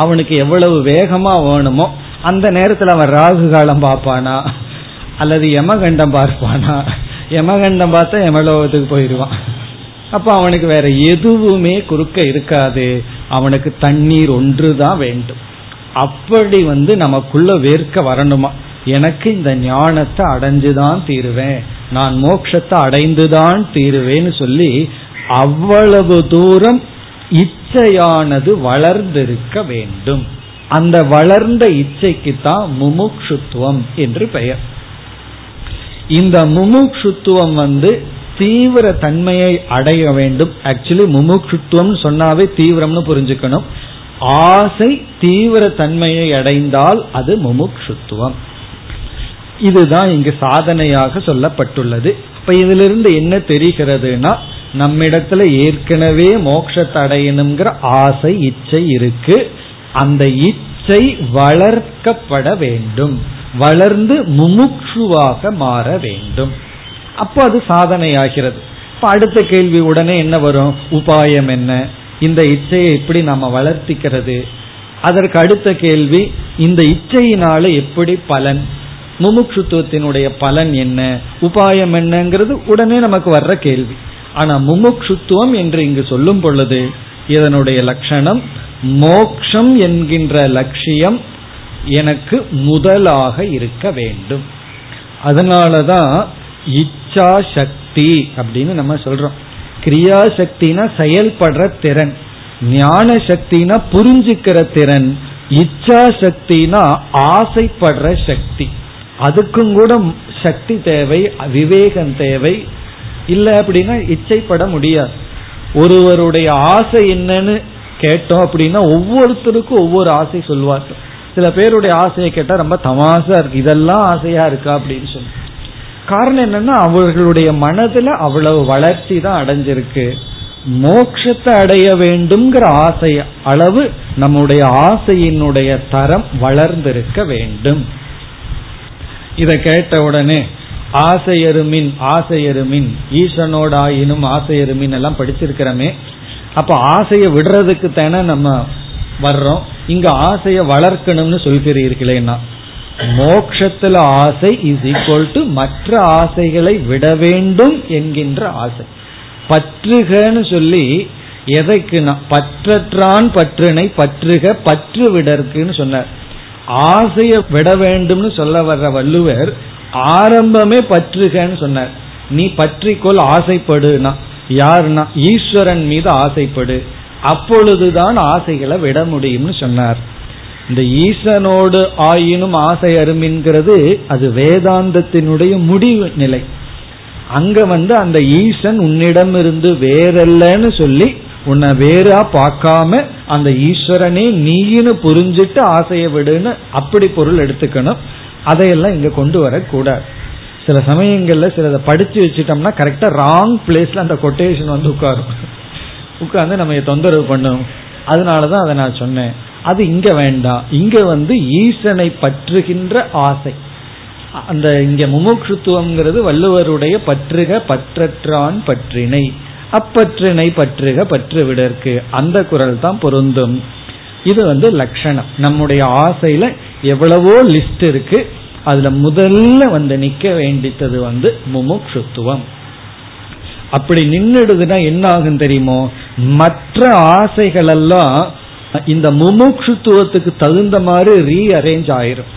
அவனுக்கு எவ்வளவு வேகமா வேணுமோ அந்த நேரத்தில் அவன் ராகு காலம் பார்ப்பானா அல்லது யமகண்டம் பார்ப்பானா? யமகண்டம் பார்த்தா யமலோகத்துக்கு போயிடுவான். அப்போ அவனுக்கு வேற எதுவுமே குறுக்க இருக்காது, அவனுக்கு தண்ணீர் ஒன்று தான் வேண்டும். அப்படி வந்து நமக்குள்ள வேர்க்க வரணுமா, எனக்கு இந்த ஞானத்தை அடைஞ்சுதான் தீருவேன், நான் மோட்சத்தை அடைந்துதான் தீருவேன்னு சொல்லி அவ்வளவு தூரம் இச்சையானது வளர்ந்திருக்க வேண்டும். அந்த வளர்ந்த இச்சைக்குத்தான் முமுட்சுத்துவம் என்று பெயர். இந்த முமுட்சுத்துவம் வந்து தீவிர தன்மையை அடைய வேண்டும். ஆக்சுவலி முமுட்சுத்துவம் சொன்னாவே தீவிரம்னு புரிஞ்சுக்கணும். ஆசை தீவிர தன்மையை அடைந்தால் அது முமுட்சுத்துவம். இதுதான் இங்கு சாதனையாக சொல்லப்பட்டுள்ளது. இப்ப இதிலிருந்து என்ன தெரிகிறதுனா, நம்மிடத்துல ஏற்கனவே மோட்சத்தை அடையணுங்கிற ஆசை இச்சை இருக்கு. அந்த இச்சை மனசை வளர்க்கப்பட வேண்டும், வளர்ந்து முமுட்சுவாக மாற வேண்டும். அப்போ அது சாதனையாகிறது. இப்போ அடுத்த கேள்வி உடனே என்ன வரும்? உபாயம் என்ன? இந்த இச்சையை எப்படி நாம் வளர்த்திக்கிறது? அதற்கு அடுத்த கேள்வி, இந்த இச்சையினால எப்படி பலன், முமுட்சுத்துவத்தினுடைய பலன் என்ன, உபாயம் என்னங்கிறது உடனே நமக்கு வர்ற கேள்வி. ஆனால் முமுட்சுத்துவம் என்று இங்கு சொல்லும் பொழுது இதனுடைய லட்சணம் மோக்ஷம் என்கின்ற லட்சியம் எனக்கு முதலாக இருக்க வேண்டும். அதனாலதான் இச்சா சக்தி அப்படின்னு நம்ம சொல்றோம். கிரியா சக்தினா செயல்படுற திறன், ஞான சக்தினா புரிஞ்சுக்கிற திறன், இச்சா சக்தினா ஆசைப்படுற சக்தி. அதுக்கும் கூட சக்தி தேவை, விவேகம் தேவை. இல்லை அப்படின்னா இச்சைப்பட முடியாது. ஒருவருடைய ஆசை என்னன்னு கேட்டோம் அப்படின்னா ஒவ்வொருத்தருக்கும் ஒவ்வொரு ஆசை சொல்வார். சில பேருடைய ஆசையை கேட்டால் ரொம்ப தமாசா இருக்கு, இதெல்லாம் ஆசையா இருக்கா அப்படின்னு சொல்லி. காரணம் என்னன்னா அவர்களுடைய மனதில் அவ்வளவு வளர்ச்சி தான் அடைஞ்சிருக்கு. மோட்சத்தை அடைய வேண்டும்ங்கிற ஆசை அளவு நம்முடைய ஆசையினுடைய தரம் வளர்ந்திருக்க வேண்டும். இதை கேட்ட உடனே ஆசையருமின் ஆசையருமின் ஈசனோட ஆயினும் ஆசையருமின் எல்லாம் படிச்சிருக்கிறோமே. அப்போ ஆசையை விடுறதுக்கு தானே நம்ம வர்றோம். இங்க ஆசையை வளர்க்கணும்னு சொல்கிறீர்களேன்னா மோட்சத்துல ஆசை இஸ் ஈக்குவல் டு மற்ற ஆசைகளை விட வேண்டும் என்கின்ற ஆசை. பற்றுகன்னு சொல்லி எதைக்குன்னா பற்றற்றான் பற்றுனை பற்றுக பற்று விடற்குன்னு சொன்னார். ஆசையை விட வேண்டும்னு சொல்ல வர்ற வள்ளுவர் ஆரம்பமே பற்றுகன்னு சொன்னார். நீ பற்றிக்கொள், ஆசைப்படுனா யாருன்னா ஈஸ்வரன் மீது ஆசைப்படு, அப்பொழுதுதான் ஆசைகளை விட முடியும்னு சொன்னார். இந்த ஈசனோடு ஆயினும் ஆசை அருமின்கிறது அது வேதாந்தத்தினுடைய முடிவு நிலை. அங்க வந்து அந்த ஈசன் உன்னிடமிருந்து வேறல்லன்னு சொல்லி உன்னை வேறா பார்க்காம அந்த ஈஸ்வரனே நீயின்னு புரிஞ்சிட்டு ஆசையை விடுன்னு அப்படி பொருள் எடுத்துக்கணும். அதையெல்லாம் இங்க கொண்டு வரக்கூடாது. சில சமயங்கள்ல சில இதை படிச்சு வச்சுட்டோம்னா கரெக்டா ராங் பிளேஸ்ல அந்த கொட்டேஷன் வந்து உட்காரும், உட்கார்ந்து நம்ம தொந்தரவு பண்ணும். அதனாலதான் அதை நான் சொன்னேன், அது இங்க வேண்டாம். இங்க வந்து ஈசனை பற்றுகின்ற ஆசை, அந்த இங்க முமுட்சுத்துவம்ங்கிறது வள்ளுவருடைய பற்றுக பற்றற்றான் பற்றினை அப்பற்றினை பற்றுக பற்று விடற்கு அந்த குரல் தான் பொருந்தும். இது வந்து லட்சணம். நம்முடைய ஆசையில எவ்வளவோ லிஸ்ட் இருக்கு, அதுல முதல்ல வந்து நிக்க வேண்டியது வந்து முமுட்சுத்துவம். அப்படி நின்றுடுதுன்னா என்ன ஆகும் தெரியுமோ, மற்ற ஆசைகள் எல்லாம் இந்த முமுட்சுத்துவத்துக்கு தகுந்த மாதிரி ரீ அரேஞ்ச் ஆயிரும்.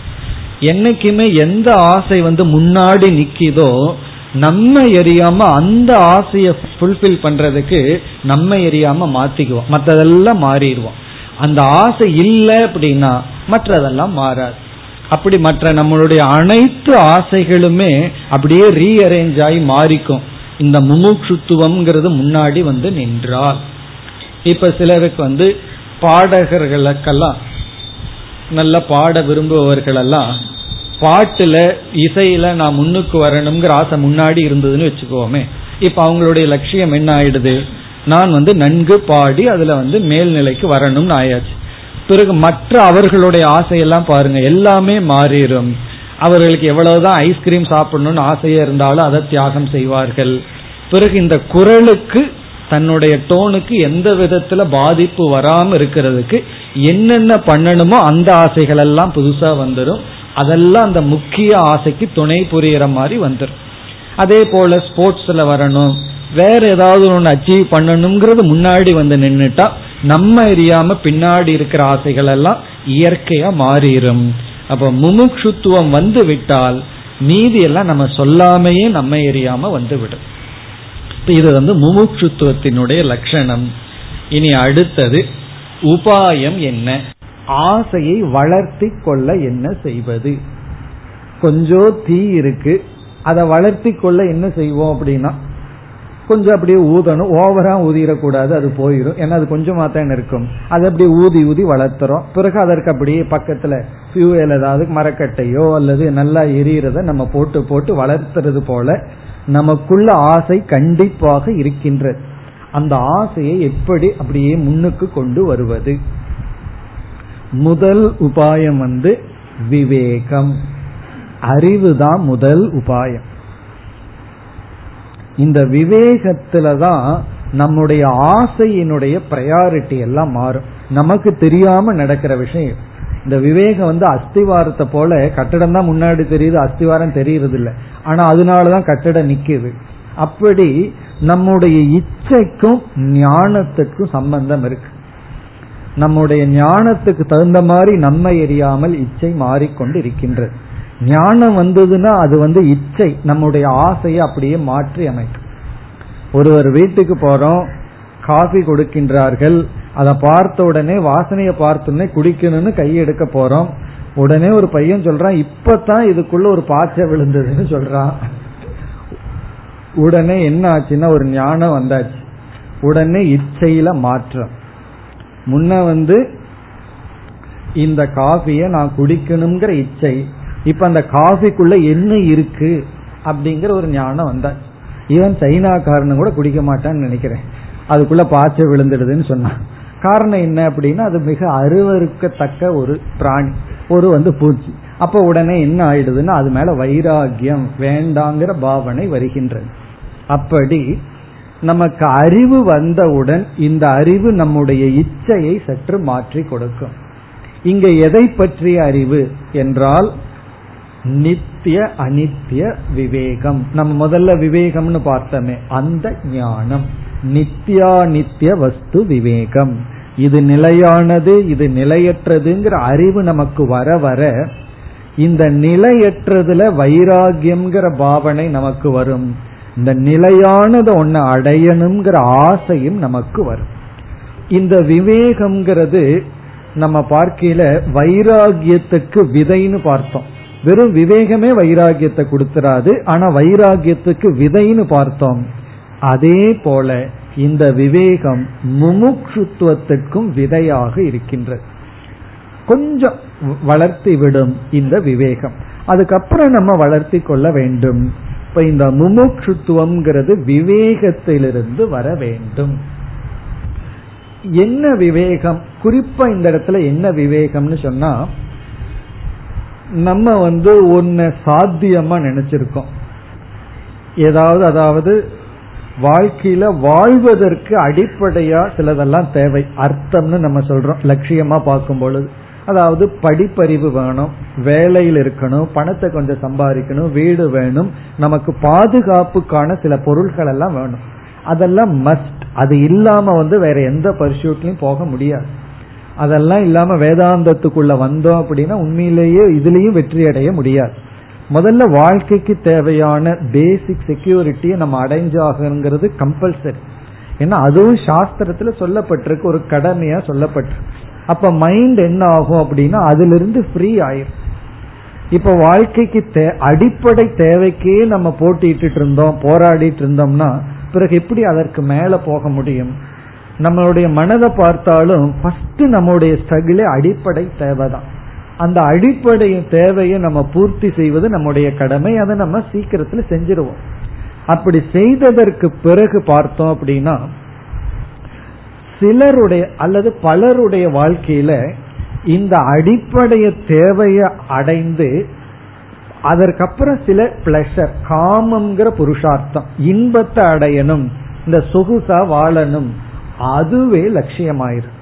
என்னைக்குமே எந்த ஆசை வந்து முன்னாடி நிக்கிதோ நம்ம எரியாம அந்த ஆசையை ஃபுல்ஃபில் பண்றதுக்கு நம்ம எரியாம மாத்திக்குவோம், மற்றதெல்லாம் மாறிடுவோம். அந்த ஆசை இல்லை அப்படின்னா மற்றதெல்லாம் மாறாது. அப்படி மற்ற நம்மளுடைய அனைத்து ஆசைகளுமே அப்படியே ரீ அரேஞ்ச் ஆகி மாறிக்கும் இந்த முமுட்சுத்துவம்ங்கிறது முன்னாடி வந்து நின்றால். இப்ப சிலருக்கு வந்து பாடகர்களுக்கெல்லாம் நல்லா பாட விரும்புபவர்களெல்லாம் பாட்டுல இசையில நான் முன்னுக்கு வரணுங்கிற ஆசை முன்னாடி இருந்ததுன்னு வச்சுக்கோமே. இப்ப அவங்களுடைய லட்சியம் என்ன ஆயிடுது, நான் வந்து நன்கு பாடி அதுல வந்து மேல்நிலைக்கு வரணும்னு ஆயாச்சு. பிறகு மற்ற அவர்களுடைய ஆசையெல்லாம் பாருங்க, எல்லாமே மாறிடும். அவர்களுக்கு எவ்வளவுதான் ஐஸ்கிரீம் சாப்பிடணும்னு ஆசையா இருந்தாலும் அதை தியாகம் செய்வார்கள். பிறகு இந்த குரலுக்கு தன்னுடைய டோனுக்கு எந்த விதத்துல பாதிப்பு வராம இருக்கிறதுக்கு என்னென்ன பண்ணணுமோ அந்த ஆசைகள் எல்லாம் புதுசா வந்துடும். அதெல்லாம் அந்த முக்கிய ஆசைக்கு துணை புரிகிற மாதிரி வந்துடும். அதே போல ஸ்போர்ட்ஸ்ல வரணும், வேற ஏதாவது ஒன்று அச்சீவ் பண்ணணுங்கிறது முன்னாடி வந்து நின்றுட்டா நம்ம எரியாம பின்னாடி இருக்கிற ஆசைகள் எல்லாம் இயற்கையா மாறிடும். அப்ப முமுட்சுத்துவம் வந்து விட்டால் மீதி எல்லாம் நம்ம சொல்லாமையே நம்ம எரியாம வந்து விடும். இது வந்து முமுட்சுத்துவத்தினுடைய லட்சணம். இனி அடுத்தது உபாயம் என்ன, ஆசையை வளர்த்தி கொள்ள என்ன செய்வது? கொஞ்சம் தீ இருக்கு, அதை வளர்த்தி கொள்ள என்ன செய்வோம் அப்படின்னா கொஞ்சம் அப்படியே ஊதணும், ஓவரா ஊதிடக்கூடாது, அது போயிடும். ஏன்னா அது கொஞ்சமா தான் இருக்கும், அது அப்படியே ஊதி ஊதி வளர்த்துறோம். பிறகு அதற்கு அப்படியே பக்கத்துல ஃபியூவல் ஏதாவது மரக்கட்டையோ அல்லது நல்லா எரியறத நம்ம போட்டு போட்டு வளர்த்துறது போல நமக்குள்ள ஆசை கண்டிப்பாக இருக்கின்றது. அந்த ஆசையை எப்படி அப்படியே முன்னுக்கு கொண்டு வருவது? முதல் உபாயம் வந்து விவேகம், அறிவுதான் முதல் உபாயம். இந்த விவேகத்துலதான் நம்முடைய ஆசையினுடைய பிரையாரிட்டி எல்லாம் மாறும். நமக்கு தெரியாம நடக்கிற விஷயம். இந்த விவேகம் வந்து அஸ்திவாரத்தை போல, கட்டடம் தான் முன்னாடி தெரியுது, அஸ்திவாரம் தெரியறது இல்லை, ஆனா அதனாலதான் கட்டடம் நிக்குது. அப்படி நம்முடைய இச்சைக்கும் ஞானத்துக்கும் சம்பந்தம் இருக்கு. நம்முடைய ஞானத்துக்கு தகுந்த மாதிரி நம்ம எரியாமல் இச்சை மாறிக்கொண்டு இருக்கின்றது. ஞானம் வந்ததுன்னா அது வந்து இச்சை, நம்முடைய ஆசையை அப்படியே மாற்றி அமைக்கும். ஒருவர் வீட்டுக்கு போறோம், காஃபி கொடுக்கின்றார்கள், அதை பார்த்த உடனே வாசனையை பார்த்துடனே குடிக்கணும்னு கையெடுக்க போறோம். உடனே ஒரு பையன் சொல்றான், இப்பதான் இதுக்குள்ள ஒரு பாச்சை விழுந்ததுன்னு சொல்றான். உடனே என்ன ஆச்சுன்னா ஒரு ஞானம் வந்தாச்சு. உடனே இச்சையில மாற்றம். முன்ன வந்து இந்த காஃபிய நான் குடிக்கணுங்கிற இச்சை, இப்ப அந்த காஃபிக்குள்ள என்ன இருக்கு அப்படிங்கிற ஒரு ஞானம் வந்தாச்சு. ஈவன் சைனாக்காரனும் கூட குடிக்க மாட்டான்னு நினைக்கிறேன், அதுக்குள்ள பாய்ச்ச விழுந்துடுதுன்னு சொன்னான். காரணம் என்ன அப்படின்னா, அது மிக அருவருக்கத்தக்க ஒரு பிராணி, ஒரு வந்து பூச்சி. அப்ப உடனே என்ன ஆயிடுதுன்னா அது மேல வைராகியம், வேண்டாங்கிற பாவனை வருகின்றது. அப்படி நமக்கு அறிவு வந்தவுடன் இந்த அறிவு நம்முடைய இச்சையை சற்று மாற்றி கொடுக்கும். இங்க எதை பற்றிய அறிவு என்றால் நித்திய அனித்திய விவேகம். நம்ம முதல்ல விவேகம்னு பார்த்தோமே அந்த ஞானம், நித்தியா நித்திய வஸ்து விவேகம். இது நிலையானது, இது நிலையற்றதுங்கிற அறிவு நமக்கு வர வர இந்த நிலையற்றதுல வைராகியம்ங்கிற பாவனை நமக்கு வரும். இந்த நிலையானது ஒன்னு அடையணுங்கிற ஆசையும் நமக்கு வரும். இந்த விவேகம்ங்கிறது நம்ம பார்க்கையில வைராகியத்துக்கு விதைன்னு பார்த்தோம். வெறும் விவேகமே வைராகியத்தை கொடுத்துறாது, ஆனா வைராகியத்துக்கு விதைன்னு பார்த்தோம். அதே போல இந்த விவேகம் முமுட்சுத்துவத்திற்கும் விதையாக இருக்கின்றது. கொஞ்சம் வளர்த்தி விடும் இந்த விவேகம், அதுக்கப்புறம் நம்ம வளர்த்தி கொள்ள வேண்டும். இப்ப இந்த முமுட்சுத்துவம்ங்கிறது விவேகத்திலிருந்து வர வேண்டும். என்ன விவேகம்? குறிப்பா இந்த இடத்துல என்ன விவேகம்னு சொன்னா, நம்ம வந்து ஒன்ன சாத்தியமா நினைச்சிருக்கோம், ஏதாவது அதாவது வாழ்க்கையில வாழ்வதற்கு அடிப்படையா சிலதெல்லாம் தேவை, அர்த்தம்னு நம்ம சொல்றோம். லட்சியமா பார்க்கும் பொழுது அதாவது படிப்பறிவு வேணும், வேலையில் இருக்கணும், பணத்தை கொஞ்சம் சம்பாதிக்கணும், வீடு வேணும், நமக்கு பாதுகாப்புக்கான சில பொருட்கள் எல்லாம் வேணும். அதெல்லாம் மஸ்ட். அது இல்லாம வந்து வேற எந்த பர்சூட்லயும் போக முடியாது. அதெல்லாம் இல்லாம வேதாந்தத்துக்குள்ள வந்தோம் அப்படின்னா உண்மையிலேயே இதுலயும் வெற்றி அடைய முடியாது. முதல்ல வாழ்க்கைக்கு தேவையான பேசிக் செக்யூரிட்டியை நம்ம அடைஞ்சாகிறது கம்பல்சரி. ஏன்னா அதுவும் சாஸ்திரத்துல சொல்லப்பட்டிருக்கு, ஒரு கடமையா சொல்லப்பட்டிருக்கு. அப்ப மைண்ட் என்ன ஆகும் அப்படின்னா அதுல இருந்து ஃப்ரீ ஆயிரும். இப்ப வாழ்க்கைக்கு தே அடிப்படை தேவைக்கே நம்ம போட்டிட்டு இருந்தோம், போராடிட்டு இருந்தோம்னா பிறகு எப்படி அதற்கு மேல போக முடியும்? நம்மளுடைய மனதை பார்த்தாலும் ஃபர்ஸ்ட் நம்மளுடைய ஸ்ட்ரகிளே அடிப்படை தேவைதான். அந்த அடிப்படை தேவையை நம்ம பூர்த்தி செய்வது நம்முடைய கடமை. அதை நம்ம சீக்கிரத்துல செஞ்சிருவோம். அப்படி செய்ததற்கு பிறகு பார்த்தோம் அப்படின்னா சிலருடைய அல்லது பலருடைய வாழ்க்கையில இந்த அடிப்படைய தேவையை அடைந்து அதற்கப்புறம் சில பிளஷர், காமம்ங்கிற புருஷார்த்தம், இன்பத்தை அடையணும், இந்த சொகுசா வாழணும், அதுவே லட்சியமாயிருக்கு.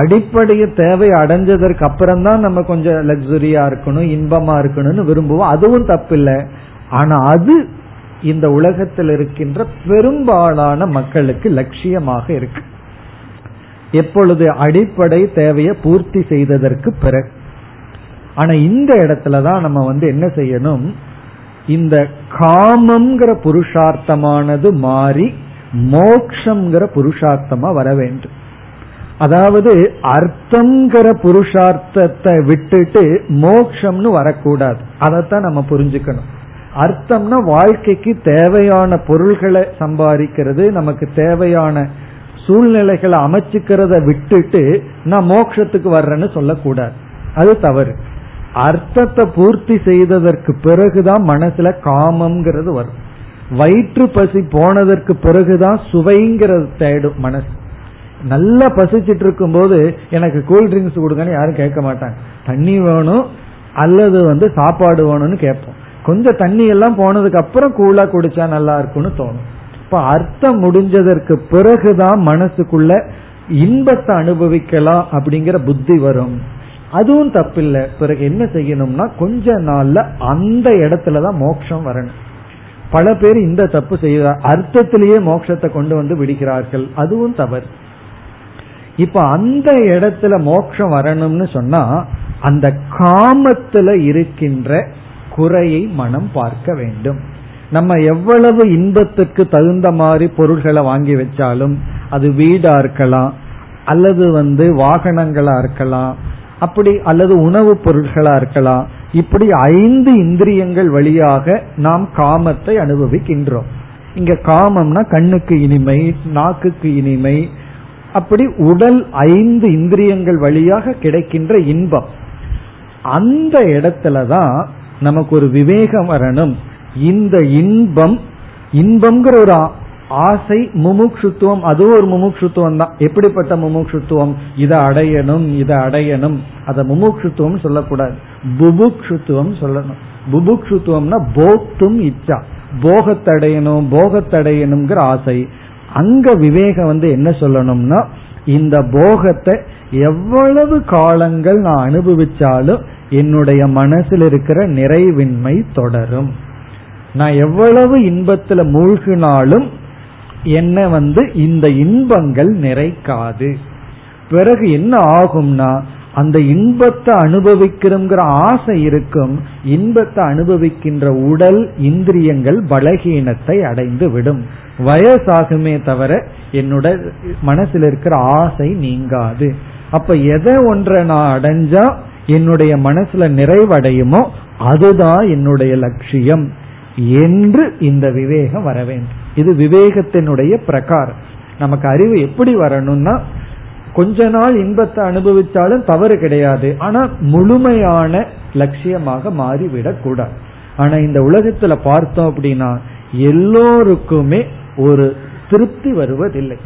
அடிப்படைய தேவை அடைஞ்சதற்கு அப்புறம்தான் நம்ம கொஞ்சம் லக்ஸுரியா இருக்கணும், இன்பமா இருக்கணும்னு விரும்புவோம். அதுவும் தப்பில்லை. ஆனா அது இந்த உலகத்தில் இருக்கின்ற பெரும்பாலான மக்களுக்கு லட்சியமாக இருக்கு. எப்பொழுது அடிப்படை தேவையை பூர்த்தி செய்ததற்கு பிறகு. ஆனா இந்த இடத்துலதான் நம்ம வந்து என்ன செய்யணும், இந்த காமம்ங்கிற புருஷார்த்தமானது மாறி மோக்ஷங்கிற புருஷார்த்தமா வர வேண்டும். அதாவது அர்த்தம்ங்கிற புருஷார்த்தத்தை விட்டுட்டு மோக்ஷம்னு வரக்கூடாது. அதைத்தான் நம்ம புரிஞ்சுக்கணும். அர்த்தம்னா வாழ்க்கைக்கு தேவையான பொருள்களை சம்பாதிக்கிறது, நமக்கு தேவையான சூழ்நிலைகளை அமைச்சுக்கிறத விட்டுட்டு நான் மோக்ஷத்துக்கு வர்றேன்னு சொல்லக்கூடாது, அது தவறு. அர்த்தத்தை பூர்த்தி செய்ததற்கு பிறகுதான் மனசுல காமம்ங்கிறது வரும். வயிற்று பசி போனதற்கு பிறகுதான் சுவைங்கிறது தேடும் மனசு. நல்லா பசிச்சுட்டு இருக்கும் போது எனக்கு கூல் ட்ரிங்க்ஸ் கொடுங்கன்னு யாரும் கேட்க மாட்டாங்க. தண்ணி வேணும் அல்லது வந்து சாப்பாடு வேணும்னு கேட்போம். கொஞ்சம் தண்ணி எல்லாம் போனதுக்கு அப்புறம் கூலா குடிச்சா நல்லா இருக்கும்னு தோணும். இப்ப அர்த்தம் முடிஞ்சதற்கு பிறகுதான் மனசுக்குள்ள இன்பத்தை அனுபவிக்கலாம் அப்படிங்கிற புத்தி வரும். அதுவும் தப்பில்லை. பிறகு என்ன செய்யணும்னா கொஞ்ச நாள்ல அந்த இடத்துலதான் மோட்சம் வரணும். பல பேர் இந்த தப்பு செய்ய அர்த்தத்திலேயே மோட்சத்தை கொண்டு வந்து விடுகிறார்கள். அதுவும் தவறு. இப்ப அந்த இடத்துல மோட்சம் வரணும்னு சொன்னா அந்த காமத்துல இருக்கின்ற குறையை மனம் பார்க்க வேண்டும். நம்ம எவ்வளவு இன்பத்துக்கு தகுந்த மாதிரி பொருள்களை வாங்கி வச்சாலும், அது வீடா இருக்கலாம் அல்லது வந்து வாகனங்களா இருக்கலாம், அப்படி அல்லது உணவுப் பொருட்களா இருக்கலாம், இப்படி ஐந்து இந்திரியங்கள் வழியாக நாம் காமத்தை அனுபவிக்கின்றோம். இங்க காமம்னா கண்ணுக்கு இனிமை, நாக்குக்கு இனிமை, அப்படி உடல் ஐந்து இந்திரியங்கள் வழியாக கிடைக்கின்ற இன்பம். அந்த இடத்துலதான் நமக்கு ஒரு விவேகம் வரணும். இந்த இன்பம் இன்பம்ங்கிற ஒரு ஆசை முமுட்சுத்துவம், அதுவும் ஒரு முமுட்சுத்துவம் தான். எப்படிப்பட்ட முமுட்சுத்துவம்? இதை அடையணும் இதை அடையணும். அதை முமுட்சுத்துவம் சொல்லக்கூடாது, புபுக்ஷுத்துவம் சொல்லணும். புபுக்ஷுத்துவம்னா போக்தும் இச்சா, போகத்தடையணும் போகத்தடையணுங்கிற ஆசை. அங்க விவேகம் வந்து என்ன சொல்லணும்னா, இந்த போகத்தை எவ்வளவு காலங்கள் நான் அனுபவிச்சாலும் என்னுடைய மனசில் இருக்கிற நிறைவின்மை தொடரும். நான் எவ்வளவு இன்பத்துல மூழ்கினாலும் என்ன வந்து இந்த இன்பங்கள் நிறைக்காது. பிறகு என்ன ஆகும்னா, அந்த இன்பத்தை அனுபவிக்கிறோங்கிற ஆசை இருக்கும், இன்பத்தை அனுபவிக்கின்ற உடல் இந்திரியங்கள் பலகீனத்தை அடைந்து விடும். வயசாகுமே தவிர என்னோட மனசில் இருக்கிற ஆசை நீங்காது. அப்ப எதை ஒன்றை நான் அடைஞ்சா என்னுடைய மனசுல நிறைவடையுமோ அதுதான் என்னுடைய லட்சியம் என்று இந்த விவேகம் வர வேண்டும். இது விவேகத்தினுடைய பிரகாரம். நமக்கு அறிவு எப்படி வரணும்னா, கொஞ்ச நாள் இன்பத்தை அனுபவிச்சாலும் தவறு கிடையாது, ஆனா முழுமையான லட்சியமாக மாறிவிடக் கூடாது. ஆனா இந்த உலகத்துல பார்த்தோம் அப்படின்னா எல்லோருக்குமே ஒரு திருப்தி வருவதில்லை.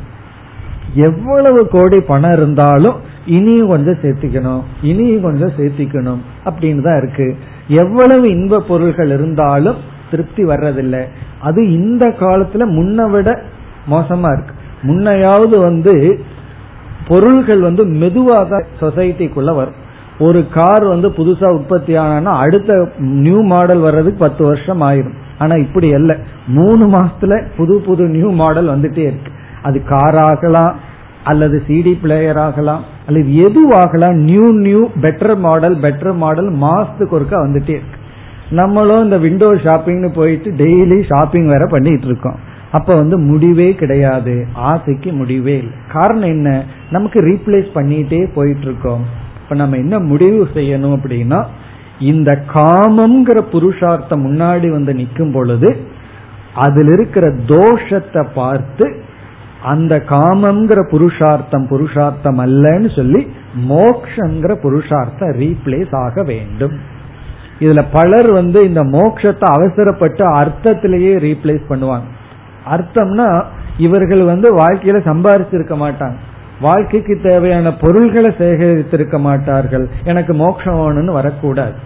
எவ்வளவு கோடி பணம் இருந்தாலும் இனியும் கொஞ்சம் சேர்த்திக்கணும் இனியும் கொஞ்சம் சேர்த்திக்கணும் அப்படின்னு தான் இருக்கு. எவ்வளவு இன்ப பொருள்கள் இருந்தாலும் திருப்தி வர்றதில்லை. அது இந்த காலத்துல முன்ன விட மோசமா இருக்கு. முன்னையாவது வந்து பொருள்கள் வந்து மெதுவாக சொசைட்டிக்குள்ள வரும். ஒரு கார் வந்து புதுசா உற்பத்தி ஆனா அடுத்த நியூ மாடல் வர்றதுக்கு பத்து வருஷம் ஆயிரும். ஆனா இப்படி அல்ல, மூணு மாசத்துல புது புது நியூ மாடல் வந்துட்டே இருக்கு. அது கார் ஆகலாம் அல்லது சிடி பிளேயர் ஆகலாம் அல்லது எதுவாகலாம், new new better model better model மாசத்துக்கு ஒருக்க வந்துட்டே இருக்கு. நம்மளும் இந்த விண்டோ ஷாப்பிங்னு போயிட்டு டெய்லி ஷாப்பிங் வேற பண்ணிட்டு இருக்கோம். அப்ப வந்து முடிவே கிடையாது, ஆசைக்கு முடிவே இல்லை. காரணம் என்ன? நமக்கு ரீப்ளேஸ் பண்ணிட்டே போயிட்டு இருக்கோம். இப்ப நம்ம என்ன முடிவு செய்யணும் அப்படின்னா, இந்த காமம்ங்கிற புருஷார்த்தம் முன்னாடி வந்து நிற்கும் பொழுது அதில் இருக்கிற தோஷத்தை பார்த்து அந்த காமம்ங்கிற புருஷார்த்தம் புருஷார்த்தம் அல்லன்னு சொல்லி மோக்ஷங்கிற புருஷார்த்தம் ரீப்ளேஸ் ஆக வேண்டும். இதுல பலர் வந்து இந்த மோட்சத்தை அவசரப்பட்டு அர்த்தத்திலேயே ரீப்ளேஸ் பண்ணுவாங்க. அர்த்தம்னா இவர்கள் வந்து வாழ்க்கையில சம்பாதிச்சிருக்க மாட்டாங்க, வாழ்க்கைக்கு தேவையான பொருள்களை சேகரித்திருக்க மாட்டார்கள், எனக்கு மோட்சம் வேணும்னு வரக்கூடாது.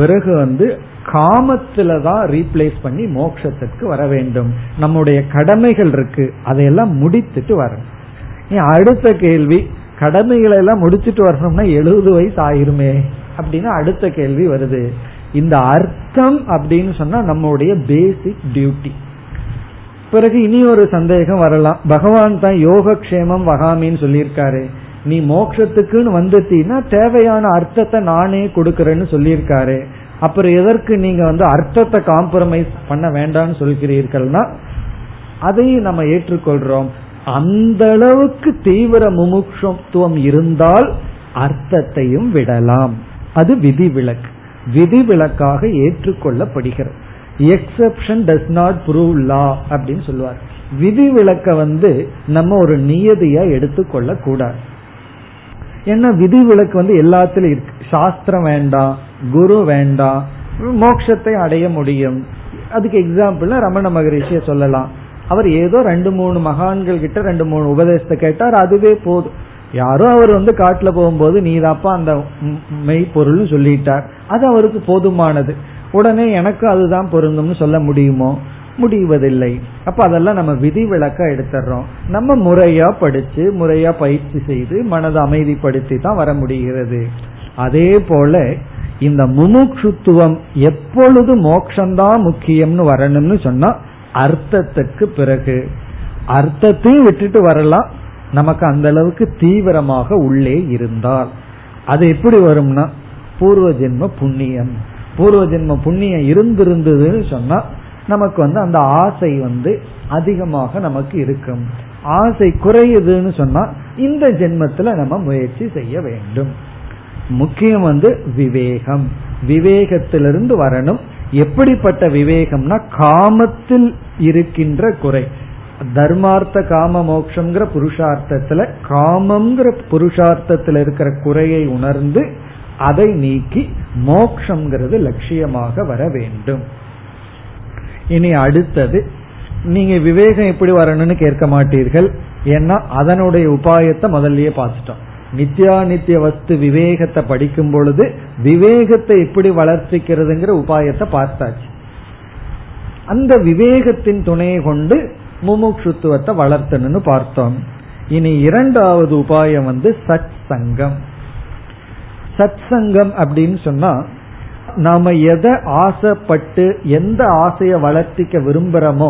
பிறகு வந்து காமத்துலதான் ரீப்ளேஸ் பண்ணி மோட்சத்திற்கு வர வேண்டும். நம்முடைய கடமைகள் இருக்கு, அதையெல்லாம் முடித்துட்டு வரணும். அடுத்த கேள்வி, கடமைகளை எல்லாம் முடிச்சுட்டு வரணும்னா எழுபது வயசு ஆயிருமே அப்படின்னா அடுத்த கேள்வி வருது. இந்த அர்த்தம் அப்படின்னு சொன்னா நம்மளுடைய பேசிக் டியூட்டி. பிறகு இனி ஒரு சந்தேகம் வரலாம், பகவான் தான் யோகக்ஷேமம் வகாமின்னு சொல்லியிருக்காரு, நீ மோட்சத்துக்குன்னு வந்துட்டீன்னா தேவையான அர்த்தத்தை நானே கொடுக்கறேன்னு சொல்லியிருக்காரு, அப்புறம் எதற்கு நீங்க வந்து அர்த்தத்தை காம்ப்ரமைஸ் பண்ண வேண்டாம்னு சொல்கிறீர்கள்னா அதையும் நம்ம ஏற்றுக்கொள்றோம். அந்த அளவுக்கு தீவிர முமுட்சுத்துவம் இருந்தால் அர்த்தத்தையும் விடலாம். அது விதிவிலக்கு, விதிவிலக்காக ஏற்றுக்கொள்ளப்படுகிறது. Exception does not prove law அப்படின்னு சொல்லுவார். விதிவிலக்க வந்து நம்ம ஒரு நியதியா எடுத்துக்கொள்ள கூடாது. ஏன்னா விதிவிலக்கு வந்து எல்லாத்திலும் இருக்கு. சாஸ்திரம் வேண்டாம், குரு வேண்டாம், மோட்சத்தை அடைய முடியும். அதுக்கு எக்ஸாம்பிள் ரமண மகரிஷியை சொல்லலாம். அவர் ஏதோ ரெண்டு மூணு மகான்கள் கிட்ட ரெண்டு மூணு உபதேசத்தை கேட்டார், அதுவே போதும். யாரோ அவர் வந்து காட்டுல போகும்போது நீதாப்பா அந்த மெய்ப்பொருள்னு சொல்லிட்டார், அது அவருக்கு போதுமானது. உடனே எனக்கு அதுதான் பொருந்தும்னு சொல்ல முடியுமோ? முடிவதில்லை. அப்ப அதெல்லாம் நம்ம விதிவிலக்கா எடுத்துறோம். நம்ம முறையா படிச்சு முறையா பயிற்சி செய்து மனதை அமைதிப்படுத்தி தான் வர முடிகிறது. அதே போல இந்த முமுட்சுத்துவம் எப்பொழுது மோட்சம்தான் முக்கியம்னு வரணும்னு சொன்னா அர்த்தத்துக்கு பிறகு. அர்த்தத்தையும் விட்டுட்டு வரலாம் நமக்கு அந்த அளவுக்கு தீவிரமாக உள்ளே இருந்தால். அது எப்படி வரும்னா பூர்வ ஜென்ம புண்ணியம். பூர்வ ஜென்ம புண்ணியம் இருந்திருந்ததுன்னு சொன்னா நமக்கு வந்து அந்த ஆசை வந்து அதிகமாக நமக்கு இருக்கும். ஆசை குறையுதுன்னு சொன்னா இந்த ஜென்மத்துல நம்ம முயற்சி செய்ய வேண்டும். முக்கியம் வந்து விவேகம். விவேகத்திலிருந்து வரணும். எப்படிப்பட்ட விவேகம்னா காமத்தில் இருக்கின்ற குறை, தர்மார்த்த காம மோட்சம்ங்கிற புருஷார்த்தத்துல காமம்ங்கிற புருஷார்த்தத்துல இருக்கிற குறையை உணர்ந்து அதை நீக்கி மோட்சம்ங்கிறது லட்சியமாக வர வேண்டும். இனி அடுத்தது, நீங்க விவேகம் எப்படி வரணும்னு கேட்க மாட்டீர்கள், ஏன்னா அதனுடைய உபாயத்தை முதல்லயே பார்த்துட்டோம். நித்யா நித்திய வஸ்து விவேகத்தை படிக்கும் பொழுது விவேகத்தை எப்படி வளர்த்திக்கிறதுங்கிற உபாயத்தை பார்த்தாச்சு. அந்த விவேகத்தின் துணையை கொண்டு முமுட்சுத்துவத்தை வளர்த்தணும்னு பார்த்தோம். இனி இரண்டாவது உபாயம் வந்து சத் சங்கம். சத் சங்கம் அப்படின்னு சொன்னா நாம எதை ஆசைப்பட்டு எந்த ஆசைய வளர்த்திக்க விரும்புறோமோ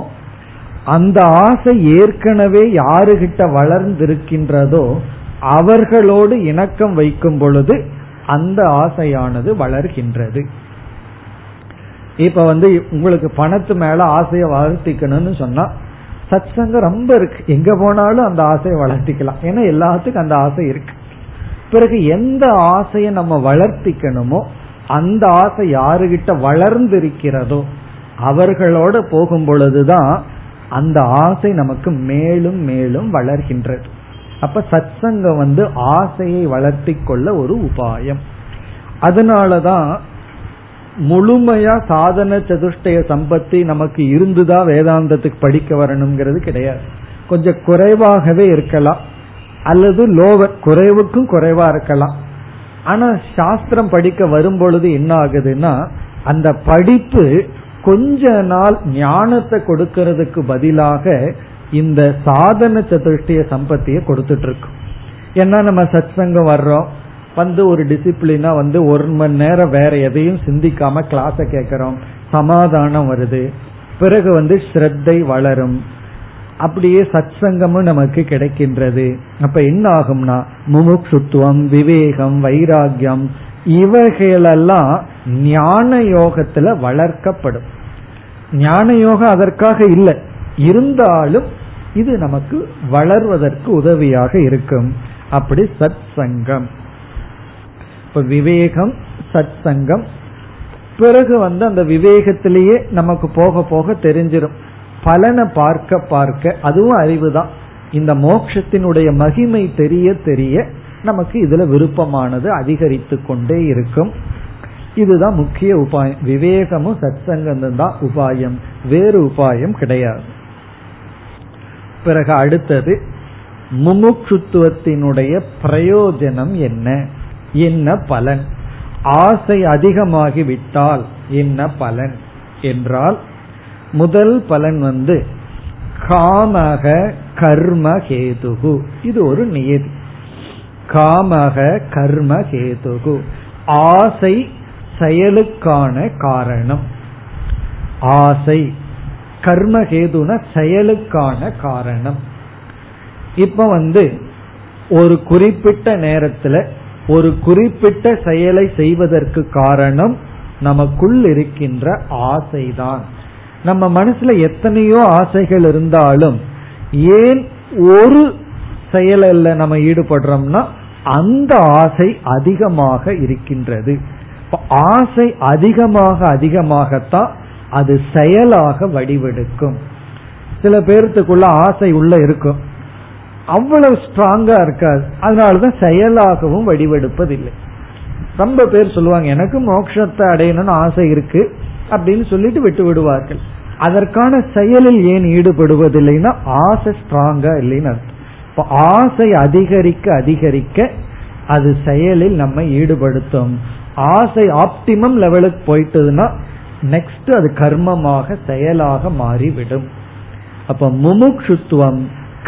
அந்த ஆசை ஏற்கனவே யாருகிட்ட வளர்ந்திருக்கின்றதோ அவர்களோடு இணக்கம் வைக்கும் பொழுது அந்த ஆசையானது வளர்கின்றது. இப்ப வந்து உங்களுக்கு பணத்து மேல ஆசைய வளர்த்திக்கணும்னு சொன்னா சத் சங்கம் ரொம்ப இருக்கு, எங்க போனாலும் அந்த ஆசையை வளர்த்திக்கலாம், ஏன்னா எல்லாத்துக்கும் அந்த ஆசை இருக்கு. பிறகு எந்த ஆசையை நம்ம வளர்த்திக்கணுமோ அந்த ஆசை யாருகிட்ட வளர்ந்திருக்கிறதோ அவர்களோட போகும் பொழுதுதான் அந்த ஆசை நமக்கு மேலும் மேலும் வளர்கின்றது. அப்ப சத் சங்கம் வந்து ஆசையை வளர்த்தி கொள்ள ஒரு உபாயம். அதனாலதான் முழுமையா சாதன சதுஷ்டய சம்பத்தி நமக்கு இருந்துதான் வேதாந்தத்துக்கு படிக்க வரணுங்கிறது கிடையாது. கொஞ்சம் குறைவாகவே இருக்கலாம், அல்லது லோவர் குறைவுக்கும் குறைவா இருக்கலாம். ஆனா சாஸ்திரம் படிக்க வரும் பொழுது என்ன ஆகுதுன்னா அந்த படிப்பு கொஞ்ச நாள் ஞானத்தை கொடுக்கறதுக்கு பதிலாக இந்த சாதன சதுஷ்டய சம்பத்திய கொடுத்துட்டு இருக்கும். ஏன்னா நம்ம சத் சங்கம் வர்றோம் வந்து ஒரு டிசிப்ளினா வந்து ஒரு மணி நேரம் வேற எதையும் சிந்திக்காம கிளாஸ கேட்கிறோம், சமாதானம் வருது, பிறகு வந்து ஸ்ரத்தை வளரும், அப்படியே சத் சங்கமும் நமக்கு கிடைக்கின்றது. அப்ப என்ன ஆகும்னா முமுட்சுத்துவம், விவேகம், வைராகியம் இவைகளெல்லாம் ஞான யோகத்துல வளர்க்கப்படும். ஞான யோகம் அதற்காக இல்லை, இருந்தாலும் இது நமக்கு வளர்வதற்கு உதவியாக இருக்கும். அப்படி சத் சங்கம், இப்ப விவேகம், சத் சங்கம். பிறகு வந்து அந்த விவேகத்திலேயே நமக்கு போக போக தெரிஞ்சிடும், பலனை பார்க்க பார்க்க அதுவும் அறிவுதான். இந்த மோட்சத்தினுடைய மகிமை தெரிய தெரிய நமக்கு இதுல விருப்பமானது அதிகரித்து கொண்டே இருக்கும். இதுதான் முக்கிய உபாயம். விவேகமும் சத் சங்கமும் தான் உபாயம், வேறு உபாயம் கிடையாது. பிறகு அடுத்தது முமுட்சுத்துவத்தினுடைய பிரயோஜனம் என்ன, என்ன பலன்? ஆசை அதிகமாகிவிட்டால் என்ன பலன் என்றால் முதல் பலன் வந்து காமக கர்ம கேதுகு. இது ஒரு நியதி. காமக கர்ம கேதுகு, ஆசை செயலுக்கான காரணம். ஆசை கர்ம கேதுனா செயலுக்கான காரணம். இப்ப வந்து ஒரு குறிப்பிட்ட நேரத்துல ஒரு குறிப்பிட்ட செயலை செய்வதற்கு காரணம் நமக்குள் இருக்கின்ற ஆசைதான். நம்ம மனசுல எத்தனையோ ஆசைகள் இருந்தாலும் ஏன் ஒரு செயலில் நம்ம ஈடுபடுறோம்னா அந்த ஆசை அதிகமாக இருக்கின்றது. ஆசை அதிகமாக அதிகமாகத்தான் அது செயலாக வடிவெடுக்கும். சில பேர்த்துக்குள்ள ஆசை உள்ள இருக்கும், அவ்வளவு ஸ்ட்ராங்கா இருக்காது, அதனாலதான் செயலாகவும் வடிவெடுப்பதில்லை. ரொம்ப பேர் சொல்லுவாங்க எனக்கு மோட்சத்தை அடையணும்னு ஆசை இருக்கு அப்படின்னு சொல்லிட்டு விட்டு விடுவார்கள். அதற்கான செயலில் ஏன் ஈடுபடுவதில்லைன்னா ஆசை ஸ்ட்ராங்கா இல்லைன்னு அர்த்தம். இப்ப ஆசை அதிகரிக்க அதிகரிக்க அது செயலில் நம்ம ஈடுபடுத்தும். ஆசை ஆப்டிமம் லெவலுக்கு போயிட்டதுன்னா நெக்ஸ்ட் அது கர்மமாக செயலாக மாறிவிடும். அப்ப முமுக்ஷுத்துவம்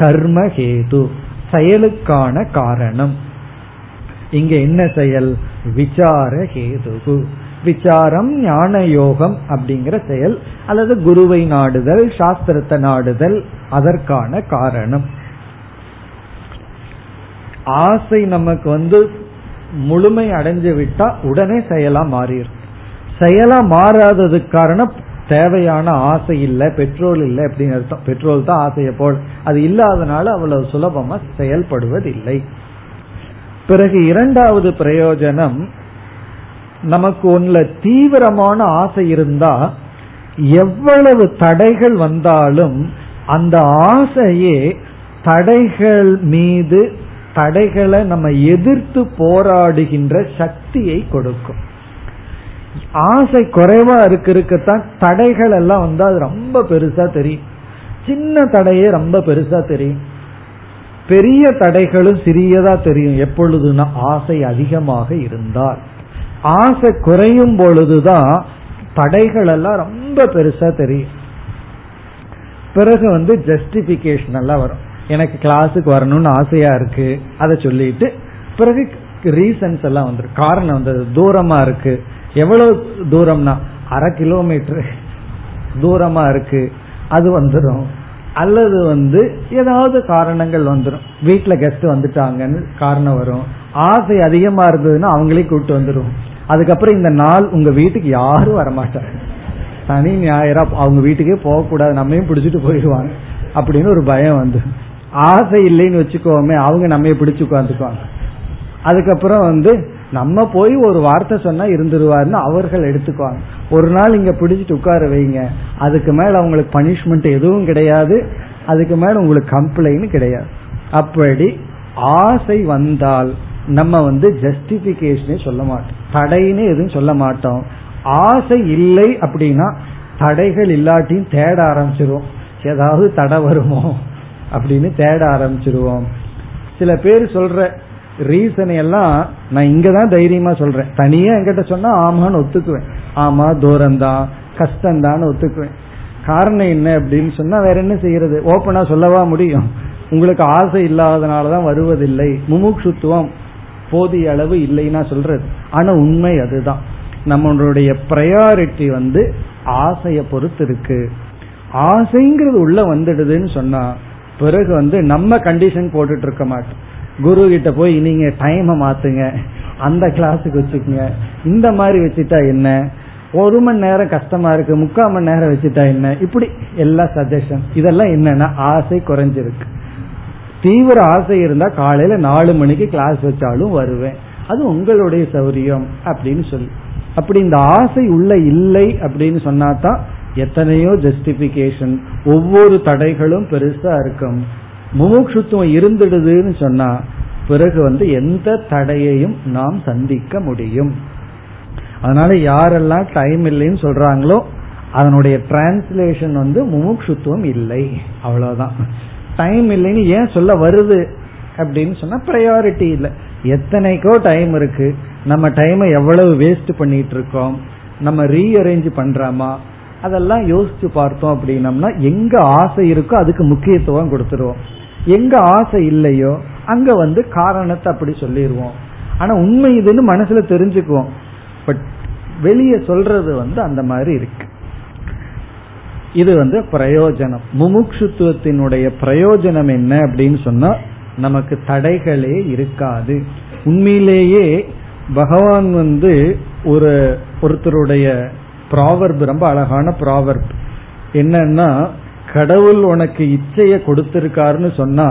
கர்ம ஹேது, செயலுக்கான காரணம். இங்க என்ன செயல்? விசார ஹேது. விசாரம் ஞான யோகம் அப்படிங்கிற செயல், அல்லது குருவை நாடுதல், சாஸ்திரத்தை நாடுதல், அதற்கான காரணம். ஆசை நமக்கு வந்து முழுமை அடைஞ்சு விட்டா உடனே செயலா மாறிடும். செயலா மாறாததுக்கு காரணம் தேவையான ஆசை இல்ல, பெட்ரோல் இல்லை அப்படின்னு அர்த்தம். பெட்ரோல் தான் ஆசையை போல், அது இல்லாதனால அவ்வளவு சுலபமா செயல்படுவதில்லை. பிறகு இரண்டாவது பிரயோஜனம், நமக்கு ஒன்றுல தீவிரமான ஆசை இருந்தா எவ்வளவு தடைகள் வந்தாலும் அந்த ஆசையே தடைகள் மீது தடைகளை நம்ம எதிர்த்து போராடுகின்ற சக்தியை கொடுக்கும். ஆசை குறைவா இருக்க இருக்கத்தான் தடைகள் எல்லாம் வந்து அது ரொம்ப பெருசா தெரியும், சின்ன தடையே ரொம்ப பெருசா தெரியும், பெரிய தடைகளும் சிறியதா தெரியும். எப்பொழுதுனா ஆசை அதிகமாக இருந்தால். ஆசை குறையும் பொழுதுதான் தடைகள் எல்லாம் ரொம்ப பெருசா தெரியும். பிறகு வந்து ஜஸ்டிபிகேஷன் எல்லாம் வரும். எனக்கு கிளாஸுக்கு வரணும்னு ஆசையா இருக்கு, அதை சொல்லிட்டு பிறகு ரீசன்ஸ் எல்லாம் வந்துருக்கு, காரணம் வந்து தூரமா இருக்கு. எவ்வளவு தூரம்னா அரை கிலோமீட்டர் தூரமா இருக்கு, அது வந்துடும். அல்லது வந்து ஏதாவது காரணங்கள் வந்துடும், வீட்டுல கெஸ்ட் வந்துட்டாங்கன்னு காரணம் வரும். ஆசை அதிகமா இருந்ததுன்னா அவங்களே கூப்பிட்டு வந்துடும். அதுக்கப்புறம் இந்த நாள் உங்க வீட்டுக்கு யாரும் வரமாட்டாங்க, சனி ஞாயிறா அவங்க வீட்டுக்கே போகக்கூடாது, நம்மையும் பிடிச்சிட்டு போயிடுவாங்க அப்படின்னு ஒரு பயம் வந்து. ஆசை இல்லைன்னு வச்சுக்கோமே, அவங்க நம்ம பிடிச்சு உட்காந்துக்குவாங்க. அதுக்கப்புறம் வந்து நம்ம போய் ஒரு வார்த்தை சொன்னா இருந்துருவாருன்னு அவர்கள் எடுத்துக்குவாங்க. ஒரு நாள் இங்க பிடிச்சிட்டு உட்கார வைங்க, அதுக்கு மேல அவங்களுக்கு பனிஷ்மெண்ட் எதுவும் கிடையாது, அதுக்கு மேல உங்களுக்கு கம்ப்ளைண்ட் கிடையாது. அப்படி ஆசை வந்தால் நம்ம வந்து ஜஸ்டிபிகேஷனே சொல்ல மாட்டோம், தடைன்னு எதுவும் சொல்ல மாட்டோம். ஆசை இல்லை அப்படின்னா தடைகள் இல்லாட்டியும் தேட ஆரம்பிச்சிருவோம், ஏதாவது தடை வருமோ அப்படின்னு தேட ஆரம்பிச்சிருவோம். சில பேர் சொல்ற ரீசன் எல்லாம் நான் இங்கதான் தைரியமா சொல்றேன், தனியா என்கிட்ட சொன்னா ஆமான்னு ஒத்துக்குவேன், ஆமா தூரம்தான் கஷ்டம்தான்னு ஒத்துக்குவேன். காரணம் என்ன அப்படின்னு சொன்னா வேற என்ன செய்யறது, ஓப்பனா சொல்லவா முடியும். உங்களுக்கு ஆசை இல்லாதனாலதான் வருவதில்லை, முமுட்சுத்துவம் போதிய அளவு இல்லைன்னா சொல்றது. ஆனா உண்மை அதுதான், நம்மளுடைய ப்ரையாரிட்டி வந்து ஆசைய பொறுத்து இருக்கு. ஆசைங்கிறது உள்ள வந்துடுதுன்னு சொன்னா பிறகு வந்து நம்ம கண்டிஷன் போட்டுட்டு இருக்க மாட்டோம். குரு கிட்ட போய் நீங்க டைமை மாத்துங்க, அந்த கிளாஸுக்கு வச்சுக்கோங்க, இந்த மாதிரி வச்சுட்டா என்ன, ஒரு மணி நேரம் கஷ்டமா இருக்கு முக்கால் மணி நேரம் வச்சுட்டா என்ன, இப்படி எல்லா சஜஷன். இதெல்லாம் என்னன்னா ஆசை குறைஞ்சிருக்கு. தீவிர ஆசை இருந்தா காலையில நாலு மணிக்கு கிளாஸ் வச்சாலும் வருவேன், அது உங்களுடைய சௌரியம் அப்படின்னு சொல்லி. அப்படி இந்த ஆசை உள்ள இல்லை அப்படின்னு சொன்னாதான் எத்தனையோ ஜஸ்டிபிகேஷன், ஒவ்வொரு தடைகளும் பெருசா இருக்கும். முமுட்சுத்துவம் இருந்துடுதுன்னு சொன்னா பிறகு வந்து எந்த தடையையும் நாம் சந்திக்க முடியும். அதனால யாரெல்லாம் டைம் இல்லைன்னு சொல்றாங்களோ அதனுடைய டிரான்ஸ்லேஷன் வந்து முமுட்சுத்துவம் இல்லை, அவ்வளவுதான். டைம் இல்லைன்னு ஏன் சொல்ல வருது அப்படின்னு சொன்னா ப்ரையாரிட்டி இல்லை. எத்தனைக்கோ டைம் இருக்கு, நம்ம டைமை எவ்வளவு வேஸ்ட் பண்ணிட்டு இருக்கோம், நம்ம ரீஅரேஞ்ச் பண்றோமா, அதெல்லாம் யோசிச்சு பார்த்தோம் அப்படின்னம்னா எங்க ஆசை இருக்கோ அதுக்கு முக்கியத்துவம் கொடுத்துருவோம், எங்க ஆசை இல்லையோ அங்க வந்து காரணத்தை அப்படி சொல்லிடுவோம். ஆனா உண்மை இதுன்னு மனசுல தெரிஞ்சுக்குவோம், பட் வெளியே சொல்றது வந்து அந்த மாதிரி இருக்கு. இது வந்து பிரயோஜனம். முமுட்சுத்துவத்தினுடைய பிரயோஜனம் என்ன அப்படின்னு சொன்னா நமக்கு தடைகளே இருக்காது. உண்மையிலேயே பகவான் வந்து ஒரு ஒருத்தருடைய ப்ராவர்ப், ரொம்ப அழகான ப்ராவர்ப் என்னன்னா, கடவுள் உனக்கு இச்சைய கொடுத்திருக்காருன்னு சொன்னா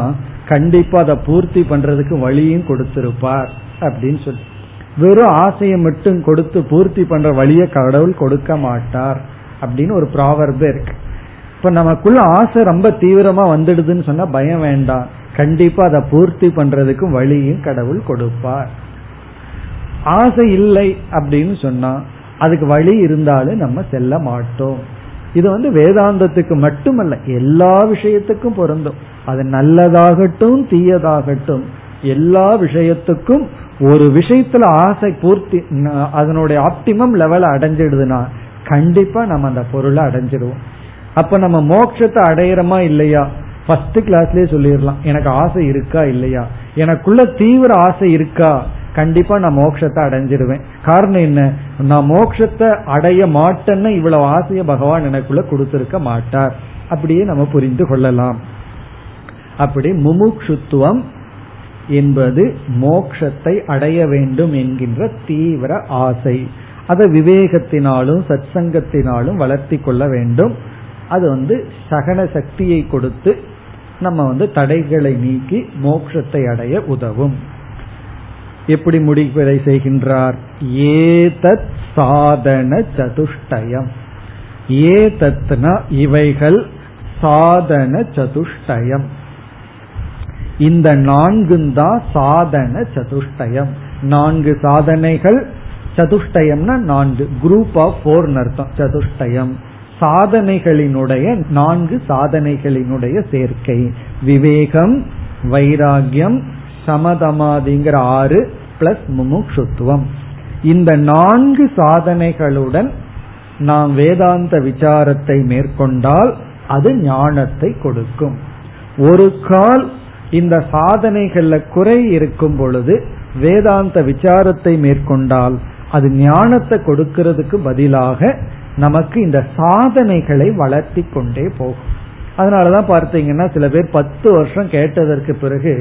கண்டிப்பா அதை பூர்த்தி பண்றதுக்கு வழியும் கொடுத்திருப்பார் அப்படின்னு சொல்லி. வெறும் ஆசையை மட்டும் கொடுத்து பூர்த்தி பண்ற வழிய கடவுள் கொடுக்க மாட்டார் அப்படின்னு ஒரு ப்ராவர்பே இருக்கு. இப்ப நமக்குள்ள ஆசை ரொம்ப தீவிரமா வந்துடுதுன்னு சொன்னா பயம் வேண்டாம், கண்டிப்பா அதை பூர்த்தி பண்றதுக்கும் வழியும் கடவுள் கொடுப்பார். ஆசை இல்லை அப்படின்னு சொன்னா அதுக்கு வழி இருந்தாலும் நம்ம செல்ல மாட்டோம். இது வந்து வேதாந்தத்துக்கு மட்டுமல்ல, எல்லா விஷயத்துக்கும் பொருந்தும். அது நல்லதாகட்டும் தீயதாகட்டும் எல்லா விஷயத்துக்கும். ஒரு விஷயத்துல ஆசை பூர்த்தி அதனுடைய ஆப்டிமம் லெவலை அடைஞ்சிடுதுன்னா கண்டிப்பா நம்ம அந்த பொருளை அடைஞ்சிடுவோம். அப்ப நம்ம மோட்சத்தை அடையிறோமா இல்லையா ஃபர்ஸ்ட் கிளாஸ்லயே சொல்லிடலாம். எனக்கு ஆசை இருக்கா இல்லையா, எனக்குள்ள தீவிர ஆசை இருக்கா, கண்டிப்பா நான் மோட்சத்தை அடைஞ்சிருவேன். காரணம் என்ன, நான் மோட்சத்தை அடைய மாட்டேன்னு இவ்வளவு ஆசைய பகவான் எனக்குள்ள கொடுத்திருக்க மாட்டார். அப்படியே நம்ம புரிந்து கொள்ளலாம். அப்படி முமுட்சுத்துவம் என்பது மோட்சத்தை அடைய வேண்டும் என்கின்ற தீவிர ஆசை. அதை விவேகத்தினாலும் சத்சங்கத்தினாலும் வளர்த்தி கொள்ள வேண்டும். அது வந்து சகன சக்தியை கொடுத்து நம்ம வந்து தடைகளை நீக்கி மோட்சத்தை அடைய உதவும். எப்படி முடிப்பதை செய்கின்றார்? ஏதத் சாதன சதுஷ்டயம். ஏதத்னா இவைகள், சாதன சதுஷ்டயம். இந்த நான்குந்தா சாதன சதுஷ்டயம். நான்கு சாதனைகள். சதுஷ்டயம்னா நான்கு, குரூப் ஆஃப் ஃபோர் அர்த்தம் சதுஷ்டயம். சாதனைகளினுடைய நான்கு சாதனைகளினுடைய சேர்க்கை. விவேகம், வைராகியம், சமதமாதிங்கிற ஆறு பிளஸ் முமுக்ஷுத்துவம். இந்த நான்கு சாதனைகளுடன் நாம் வேதாந்த விசாரத்தை மேற்கொண்டால் அது ஞானத்தை கொடுக்கும். ஒரு கால் இந்த சாதனைகள்ல குறை இருக்கும் பொழுது வேதாந்த விசாரத்தை மேற்கொண்டால் அது ஞானத்தை கொடுக்கிறதுக்கு பதிலாக நமக்கு இந்த சாதனைகளை வளர்த்தி கொண்டே போகும். அதனாலதான் பார்த்தீங்கன்னா சில பேர் பத்து வருஷம் கேட்டதற்கு பிறகு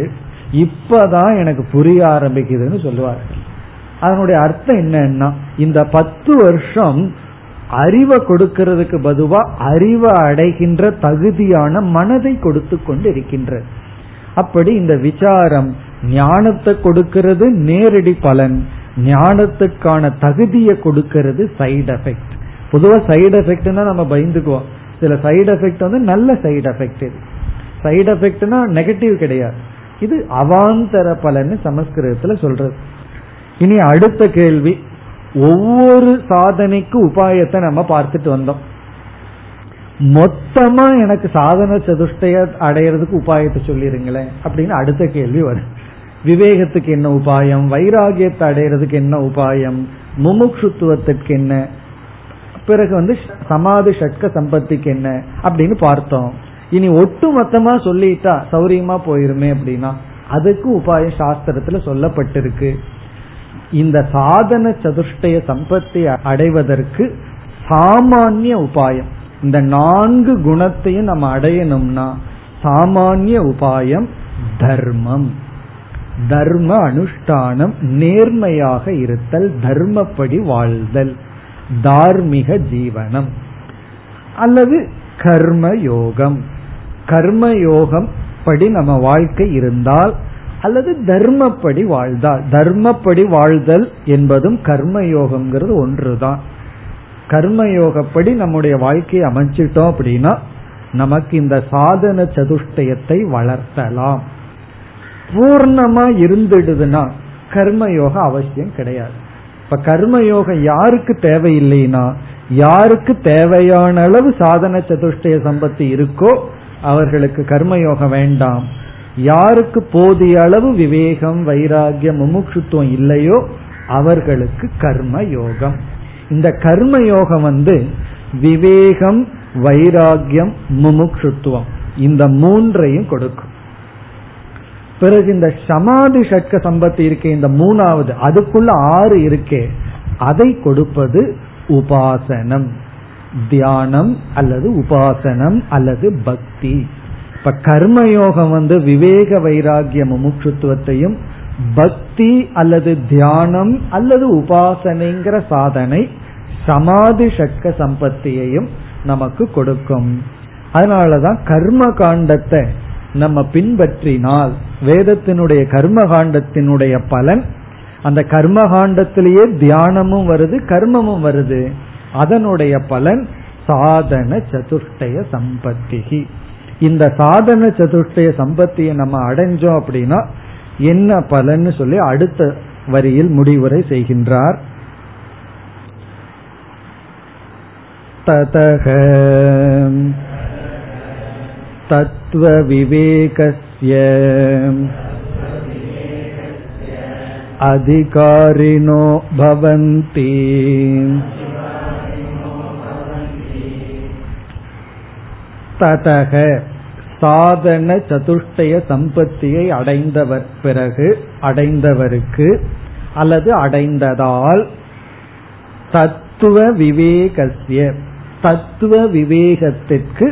இப்பதான் எனக்கு புரிய ஆரம்பிக்குதுன்னு சொல்லுவார்கள். அதனுடைய அர்த்தம் என்னன்னா, இந்த பத்து வருஷம் அறிவை கொடுக்கிறதுக்கு பதுவா அறிவை அடைகின்ற தகுதியான மனதை கொடுத்து கொண்டு இருக்கின்றது. அப்படி இந்த விசாரம் ஞானத்தை கொடுக்கிறது நேரடி பலன், ஞானத்துக்கான தகுதியை கொடுக்கிறது சைடு எஃபெக்ட். பொதுவா சைடு எஃபெக்ட்னா நம்ம பயந்துக்குவோம். சில சைடு எஃபெக்ட் வந்து நல்ல சைடு எஃபெக்ட். சைடு எஃபெக்ட்னா நெகட்டிவ் கிடையாது, இது அவாந்தர பலன்னு சமஸ்கிருதத்துல சொல்றது. இனி அடுத்த கேள்வி, ஒவ்வொரு சாதனைக்கு உபாயத்தை நம்ம பார்த்துட்டு வந்தோம். மொத்தமா எனக்கு சாதன சதுஷ்டய அடையிறதுக்கு உபாயத்தை சொல்லிருங்களேன் அப்படின்னு அடுத்த கேள்வி வரும். விவேகத்துக்கு என்ன உபாயம், வைராகியத்தை அடையிறதுக்கு என்ன உபாயம், முமுட்சுத்துவத்திற்கு என்ன, பிறகு வந்து சமாதி ஷட்க சம்பத்திக்கு என்ன அப்படின்னு பார்த்தோம். இனி ஒட்டு மொத்தமா சொல்லிட்டா சௌரியமா போயிருமே அப்படின்னா அதுக்கு உபாயம் சாஸ்திரத்துல சொல்லப்பட்டிருக்கு. இந்த சாதன சதுஷ்டய சம்பத்தி அடைவதற்கு சாமானிய உபாயம், இந்த நான்கு குணத்தையும் நம்ம அடையணும்னா சாமானிய உபாயம் தர்மம். தர்ம அனுஷ்டானம், நேர்மையாக இருத்தல், தர்மப்படி வாழ்தல், தார்மீக ஜீவனம் அல்லது கர்மயோகம். கர்மயோகம் படி நம்ம வாழ்க்கை இருந்தால் அல்லது தர்மப்படி வாழ்ந்தால், தர்மப்படி வாழ்தல் என்பதும் கர்மயோகம்ங்கிறது ஒன்றுதான். கர்மயோகப்படி நம்முடைய வாழ்க்கையை அமைச்சிட்டோம் அப்படின்னா நமக்கு இந்த சாதன சதுஷ்டயத்தை வளர்த்தலாம். பூர்ணமா இருந்துடுதுன்னா கர்மயோகம் அவசியம் கிடையாது. இப்ப கர்மயோகம் யாருக்கு தேவையில்லைன்னா, யாருக்கு தேவையான அளவு சாதன சதுஷ்டய சம்பத்தி இருக்கோ அவர்களுக்கு கர்மயோகம் வேண்டாம். யாருக்கு போதிய அளவு விவேகம், வைராகியம், முமுட்சுத்துவம் இல்லையோ அவர்களுக்கு கர்மயோகம். இந்த கர்மயோகம் வந்து விவேகம், வைராகியம், முமுட்சுத்துவம் இந்த மூன்றையும் கொடுக்கும். பிறகு இந்த சமாதி ஷட்க சம்பத்தி இருக்கே, இந்த மூணாவது அதுக்குள்ள ஆறு இருக்கே, அதை கொடுப்பது உபாசனம், தியானம் அல்லது உபாசனம் அல்லது பக்தி. இப்ப கர்மயோகம் வந்து விவேக, வைராகிய, முமுட்சுத்துவத்தையும் பக்தி அல்லது தியானம் அல்லது உபாசனைங்கிற சாதனை சமாதி ஷட்க சம்பத்தியையும் நமக்கு கொடுக்கும். அதனாலதான் கர்ம காண்டத்தை நம்ம பின்பற்றினால் வேதத்தினுடைய கர்ம காண்டத்தினுடைய பலன், அந்த கர்மகாண்டத்திலேயே தியானமும் வருது கர்மமும் வருது, அதனுடைய பலன் சாதன சதுஷ்டய சம்பத்தி. இந்த சாதன சதுஷ்டய சம்பத்தியை நம்ம அடைஞ்சோம் அப்படின்னா என்ன பலன்னு சொல்லி அடுத்த வரியில் முடிவுரை செய்கின்றார். ததஹ தத்வ விவேகஸ்ய அதிகாரினோ பவந்தி. ததக சாதன சதுஷ்டய சம்பத்தியை அடைந்தவர் பிறகு அடைந்தவருக்கு அல்லது அடைந்ததால் தத்துவ விவேகஸ்ய தத்துவ விவேகத்திற்கு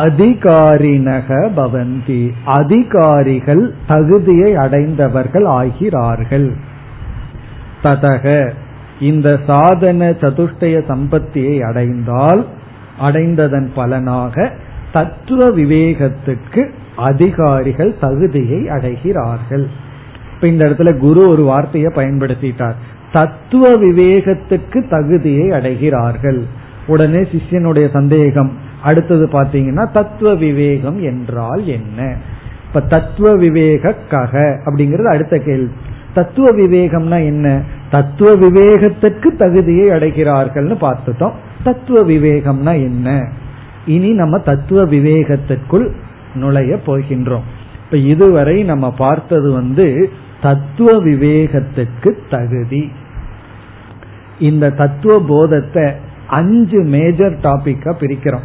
அதிகாரினக பவந்தி அதிகாரிகள் தகுதியை அடைந்தவர்கள் ஆகிறார்கள். ததக இந்த சாதன சதுஷ்டய சம்பத்தியை அடைந்தால் அடைந்ததன் பலனாக தத்துவ விவேகத்துக்கு அதிகாரிகள் தகுதியை அடைகிறார்கள். இந்த இடத்துல குரு ஒரு வார்த்தையை பயன்படுத்திட்டார், தத்துவ விவேகத்துக்கு தகுதியை அடைகிறார்கள். உடனே சிஷ்யனுடைய சந்தேகம் அடுத்தது பாத்தீங்கன்னா தத்துவ விவேகம் என்றால் என்ன? இப்ப தத்துவ விவேக கக அப்படிங்கறது அடுத்த கேள்வி. தத்துவ விவேகம்னா என்ன? தத்துவ விவேகத்திற்கு தகுதியை அடைகிறார்கள்னு பார்த்துட்டோம். தத்துவ விவேகம்னா என்ன? இனி நம்ம தத்துவ விவேகத்திற்குள் நுழைய போகின்றோம். இப்ப இதுவரை நம்ம பார்த்தது வந்து தத்துவ விவேகத்திற்கு தகுதி. இந்த தத்துவ போதத்தை அஞ்சு மேஜர் டாபிக்கா பிரிக்கிறோம்,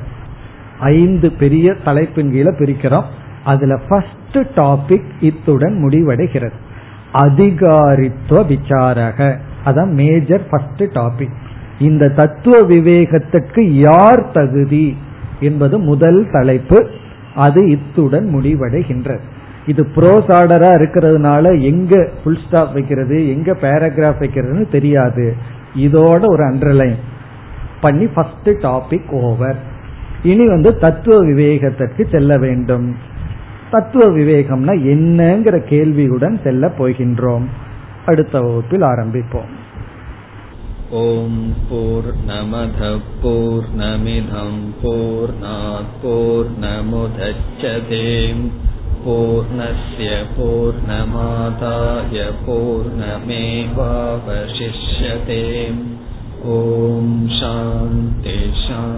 ஐந்து பெரிய தலைப்பின் கீழே பிரிக்கிறோம். அதுல ஃபர்ஸ்ட் டாபிக் இத்துடன் முடிவடைகிறது, அதிகாரித்துவ விசாரக. அதான் மேஜர் ஃபர்ஸ்ட் டாபிக். இந்த தத்துவ விவேகத்துக்கு யார் தகுதி என்பது முதல் தலைப்பு. அது இத்துடன் முடிவடைகின்றது. இது ப்ரோஸ் ஆர்டரா இருக்கிறதுனால எங்க ஃபுல் ஸ்டாப் வைக்கிறது எங்க பேராகிராஃப் வைக்கிறதுன்னு தெரியாது. இதோட ஒரு அண்டர்லைன் பண்ணி ஃபர்ஸ்ட் டாபிக் ஓவர். இனி வந்து தத்துவ விவேகத்திற்கு செல்ல வேண்டும். தத்துவ விவேகம்னா என்னங்கிற கேள்வியுடன் செல்ல போகின்றோம். அடுத்த வகுப்பில் ஆரம்பிப்போம். ஓம் பூர்ணமத பூர்ணமிதம் பூர்ணாத் பூர்ணமுதச்யதே பூர்ணஸ்ய பூர்ணமாதாய பூர்ணமேவாவசிஷ்யதே. ஓம் சாந்தி சாந்தி.